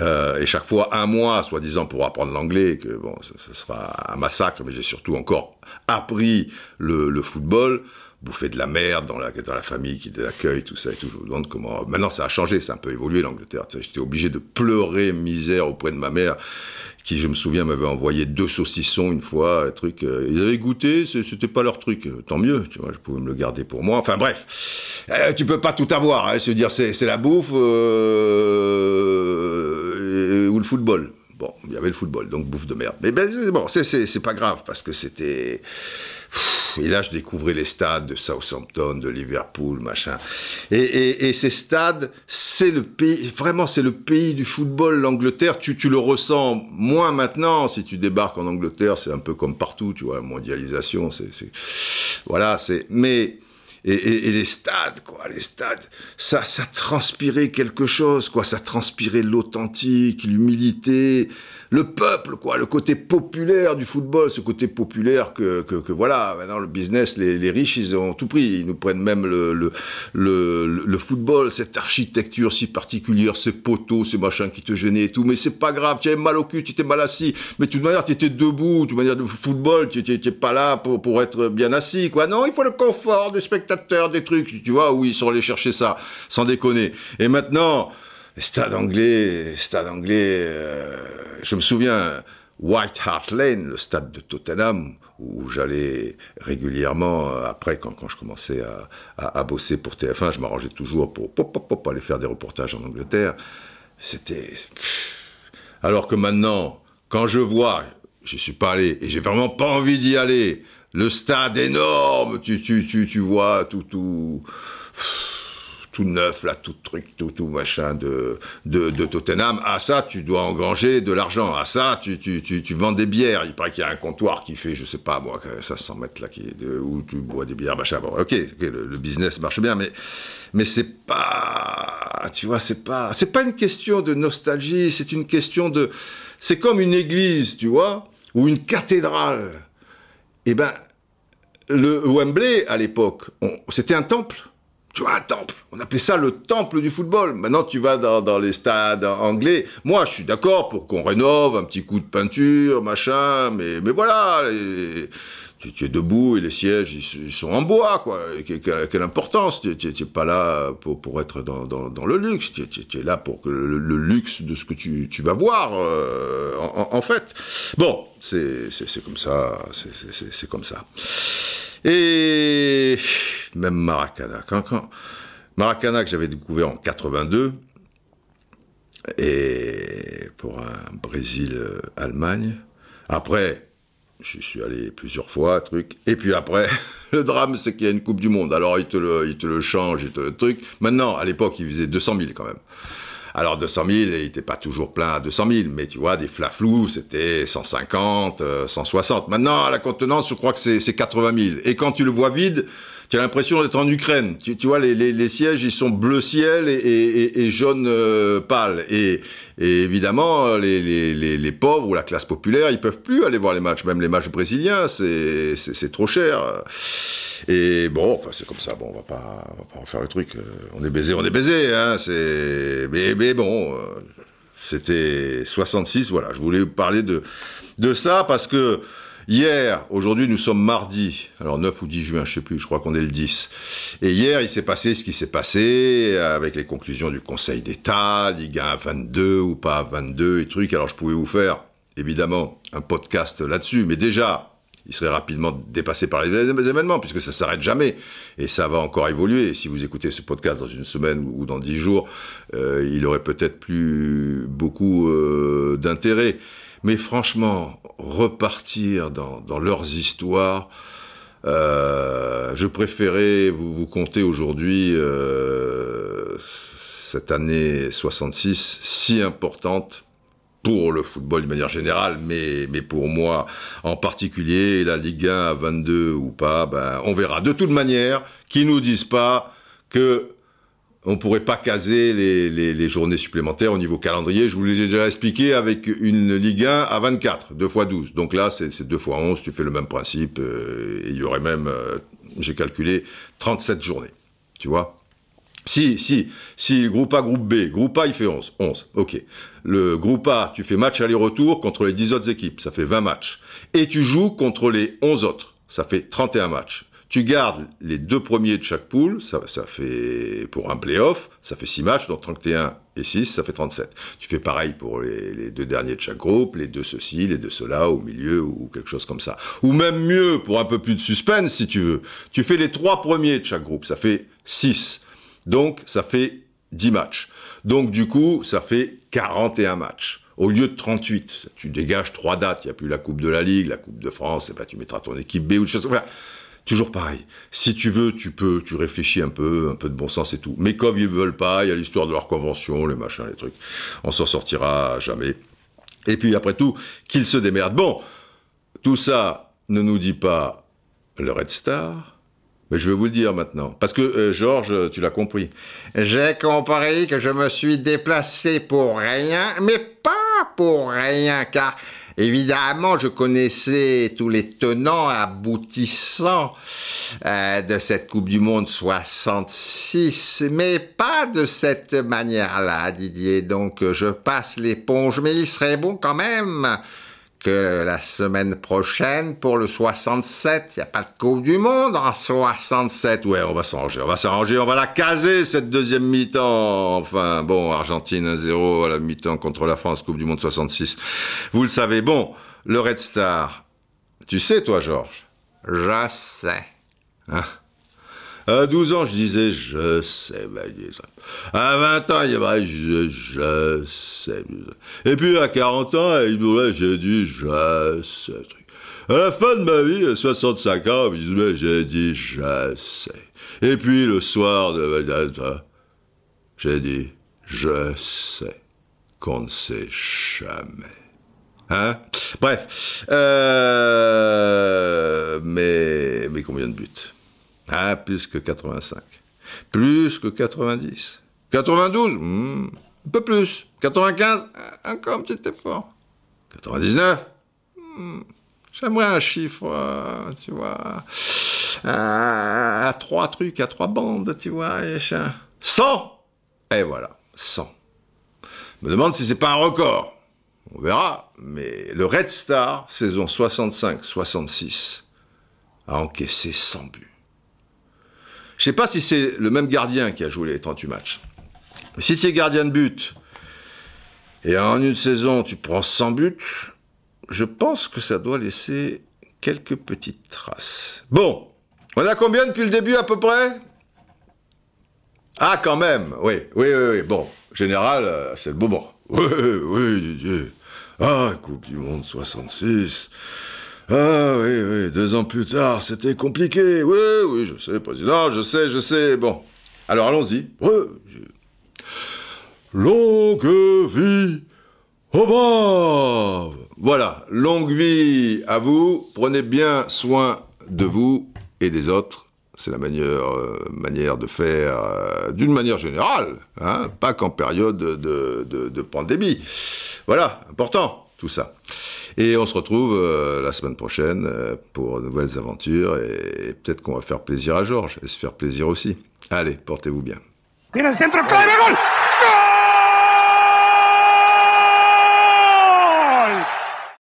euh, et chaque fois un mois, soi-disant pour apprendre l'anglais, que bon, ce, ce sera un massacre, mais j'ai surtout encore appris le, le football. Bouffer de la merde dans la, dans la famille qui t'accueille, tout ça et tout. Je me demande comment... Maintenant, ça a changé, ça a un peu évolué, l'Angleterre. J'étais obligé de pleurer misère auprès de ma mère, qui, je me souviens, m'avait envoyé deux saucissons une fois, un truc... Ils avaient goûté, c'était pas leur truc. Tant mieux, tu vois, je pouvais me le garder pour moi. Enfin, bref, tu peux pas tout avoir. Hein, c'est-à-dire, c'est, c'est la bouffe euh, ou le football. Bon, il y avait le football, donc bouffe de merde. Mais ben, bon, c'est, c'est, c'est pas grave, parce que c'était... Et là, je découvrais les stades de Southampton, de Liverpool, machin. Et, et, et ces stades, c'est le pays, vraiment, c'est le pays du football, l'Angleterre. Tu, tu le ressens moins maintenant. Si tu débarques en Angleterre, c'est un peu comme partout, tu vois, la mondialisation, c'est... c'est... Voilà, c'est... Mais... Et, et, et les stades, quoi, les stades, ça, ça transpirait quelque chose, quoi, ça transpirait l'authentique, l'humilité, le peuple, quoi, le côté populaire du football, ce côté populaire que, que, que voilà, maintenant le business, les, les riches, ils ont tout pris, ils nous prennent même le, le, le, le football, cette architecture si particulière, ces poteaux, ces machins qui te gênaient et tout, mais c'est pas grave, tu avais mal au cul, tu étais mal assis, mais de toute manière, tu étais debout, de toute manière, le football, tu n'étais pas là pour, pour être bien assis, quoi, non, il faut le confort des spectateurs, des trucs, tu vois, où ils sont allés chercher ça, sans déconner. Et maintenant, stade anglais, stade anglais, euh, je me souviens, White Hart Lane, le stade de Tottenham, où j'allais régulièrement, après, quand, quand je commençais à, à, à bosser pour T F un, je m'arrangeais toujours pour pop, pop, pop, aller faire des reportages en Angleterre. C'était... Alors que maintenant, quand je vois, je suis pas allé, et j'ai vraiment pas envie d'y aller, le stade énorme, tu, tu, tu, tu vois, tout, tout, tout neuf, là, tout truc, tout, tout machin de, de, de Tottenham. À ça, tu dois engranger de l'argent. À ça, tu, tu, tu, tu vends des bières. Il paraît qu'il y a un comptoir qui fait, je sais pas, moi, cinq cents mètres, là, qui, de, où tu bois des bières, machin. Bon, ok, okay le, le business marche bien, mais, mais c'est pas, tu vois, c'est pas, c'est pas une question de nostalgie, c'est une question de, c'est comme une église, tu vois, ou une cathédrale. Eh ben, le Wembley, à l'époque, on, c'était un temple. Tu vois, un temple. On appelait ça le temple du football. Maintenant, tu vas dans, dans les stades anglais. Moi, je suis d'accord pour qu'on rénove un petit coup de peinture, machin, mais, mais voilà. Les, tu, tu es debout et les sièges, ils, ils sont en bois, quoi. Que, que, quelle importance. Tu n'es pas là pour, pour être dans, dans, dans le luxe. Tu, tu, tu es là pour que le, le luxe de ce que tu, tu vas voir, euh, en, en, en fait. Bon, c'est, c'est, c'est comme ça. C'est, c'est, c'est, c'est comme ça. Et même Maracana. Quand, quand Maracana, que j'avais découvert en quatre-vingt-deux, et pour un Brésil-Allemagne. Après, j'y suis allé plusieurs fois, truc. Et puis après, le drame, c'est qu'il y a une Coupe du Monde. Alors, ils te le, ils te le changent, ils te le truc. Maintenant, à l'époque, ils faisaient deux cent mille quand même. Alors, deux cent mille, il n'était pas toujours plein à deux cent mille, mais tu vois, des flaflous, c'était cent cinquante, cent soixante. Maintenant, à la contenance, je crois que c'est, c'est quatre-vingt mille. Et quand tu le vois vide, tu as l'impression d'être en Ukraine. Tu, tu vois, les, les, les sièges, ils sont bleu ciel et, et, et, et jaune euh, pâle. Et, et évidemment, les, les, les, les pauvres ou la classe populaire, ils peuvent plus aller voir les matchs. Même les matchs brésiliens, c'est, c'est, c'est trop cher. Et bon, enfin, c'est comme ça. Bon, on va pas, on va pas refaire le truc. On est baisé, on est baisé, hein. C'est, mais, mais bon, c'était soixante-six. Voilà. Je voulais vous parler de, de ça parce que hier, aujourd'hui, nous sommes mardi. Alors, neuf ou dix juin, je sais plus. Je crois qu'on est le dix. Et hier, il s'est passé ce qui s'est passé avec les conclusions du Conseil d'État, Ligue un à vingt-deux ou pas à vingt-deux et trucs. Alors, je pouvais vous faire, évidemment, un podcast là-dessus. Mais déjà, il serait rapidement dépassé par les événements, puisque ça ne s'arrête jamais. Et ça va encore évoluer. Et si vous écoutez ce podcast dans une semaine ou dans dix jours, euh, il aurait peut-être plus beaucoup euh, d'intérêt. Mais franchement, repartir dans, dans leurs histoires, euh, je préférais vous, vous compter aujourd'hui euh, cette année soixante-six si importante pour le football de manière générale, mais, mais pour moi en particulier. La Ligue un à vingt-deux ou pas, ben, on verra. De toute manière, qu'ils ne nous disent pas qu'on ne pourrait pas caser les, les, les journées supplémentaires au niveau calendrier. Je vous l'ai déjà expliqué avec une Ligue un à vingt-quatre, deux fois douze. Donc là, c'est, c'est deux fois onze, tu fais le même principe. Euh, et il y aurait même, euh, j'ai calculé, trente-sept journées, tu vois. Si, si, si, groupe A, groupe B, groupe A, il fait onze, onze, ok. Le groupe A, tu fais match aller-retour contre les dix autres équipes, ça fait vingt matchs. Et tu joues contre les onze autres, ça fait trente et un matchs. Tu gardes les deux premiers de chaque poule, ça, ça fait, pour un play-off, ça fait six matchs, donc trente et un et six, ça fait trente-sept. Tu fais pareil pour les, les deux derniers de chaque groupe, les deux ceci, les deux cela, au milieu, ou quelque chose comme ça. Ou même mieux, pour un peu plus de suspense, si tu veux, tu fais les trois premiers de chaque groupe, ça fait six. Donc, ça fait dix matchs. Donc, du coup, ça fait quarante et un matchs. Au lieu de trente-huit, tu dégages trois dates. Il n'y a plus la Coupe de la Ligue, la Coupe de France. Eh ben, tu mettras ton équipe B ou des choses comme ça. Toujours pareil. Si tu veux, tu peux. Tu réfléchis un peu, un peu de bon sens et tout. Mais comme ils ne veulent pas, il y a l'histoire de leur convention, les machins, les trucs. On s'en sortira jamais. Et puis, après tout, qu'ils se démerdent. Bon, tout ça ne nous dit pas le Red Star. Mais je vais vous le dire maintenant, parce que, euh, Georges, tu l'as compris. J'ai compris que je me suis déplacé pour rien, mais pas pour rien, car évidemment, je connaissais tous les tenants aboutissants euh, de cette Coupe du Monde soixante-six, mais pas de cette manière-là, Didier. Donc, je passe l'éponge, mais il serait bon quand même que la semaine prochaine, pour le soixante-sept, il n'y a pas de Coupe du Monde en soixante-sept. Ouais, on va s'arranger, on va s'arranger, on va la caser, cette deuxième mi-temps. Enfin, bon, Argentine un zéro à la mi-temps contre la France, Coupe du Monde soixante-six. Vous le savez. Bon, le Red Star, tu sais, toi, Georges, je sais. Hein ? À douze ans, je disais, je sais, ben, à vingt ans, je disais, je sais. Et puis, à quarante ans, j'ai dit, je sais. À la fin de ma vie, à soixante-cinq ans, j'ai dit, je sais. Et puis, le soir, j'ai dit, je sais qu'on ne sait jamais. Hein ? Bref. Euh... Mais... Mais combien de buts ? Ah, plus que quatre-vingt-cinq. Plus que quatre-vingt-dix. quatre-vingt-douze, hmm, un peu plus. quatre-vingt-quinze, encore un petit effort. quatre-vingt-dix-neuf, hmm, j'aimerais un chiffre, euh, tu vois, à, à trois trucs, à trois bandes, tu vois. Et cent, et voilà, cent. Je me demande si c'est pas un record. On verra, mais le Red Star, saison soixante-cinq soixante-six, a encaissé cent buts. Je ne sais pas si c'est le même gardien qui a joué les trente-huit matchs. Mais si c'est gardien de but, et en une saison, tu prends cent buts, je pense que ça doit laisser quelques petites traces. Bon, on a combien depuis le début à peu près ? Ah, quand même, oui, oui, oui, oui. Bon, général, c'est le moment. Oui, oui, Didier. Ah, Coupe du Monde soixante-six... Ah oui, oui, deux ans plus tard, c'était compliqué. Oui, oui, je sais, président, je sais, je sais. Bon, alors allons-y. Oui, je... Longue vie au brave. Voilà, longue vie à vous. Prenez bien soin de vous et des autres. C'est la manière, euh, manière de faire euh, d'une manière générale, hein, pas qu'en période de, de, de pandémie. Voilà, important. Tout ça. Et on se retrouve euh, la semaine prochaine euh, pour de nouvelles aventures et, et peut-être qu'on va faire plaisir à Georges et se faire plaisir aussi. Allez, portez-vous bien. Mira, centro, clave, gol.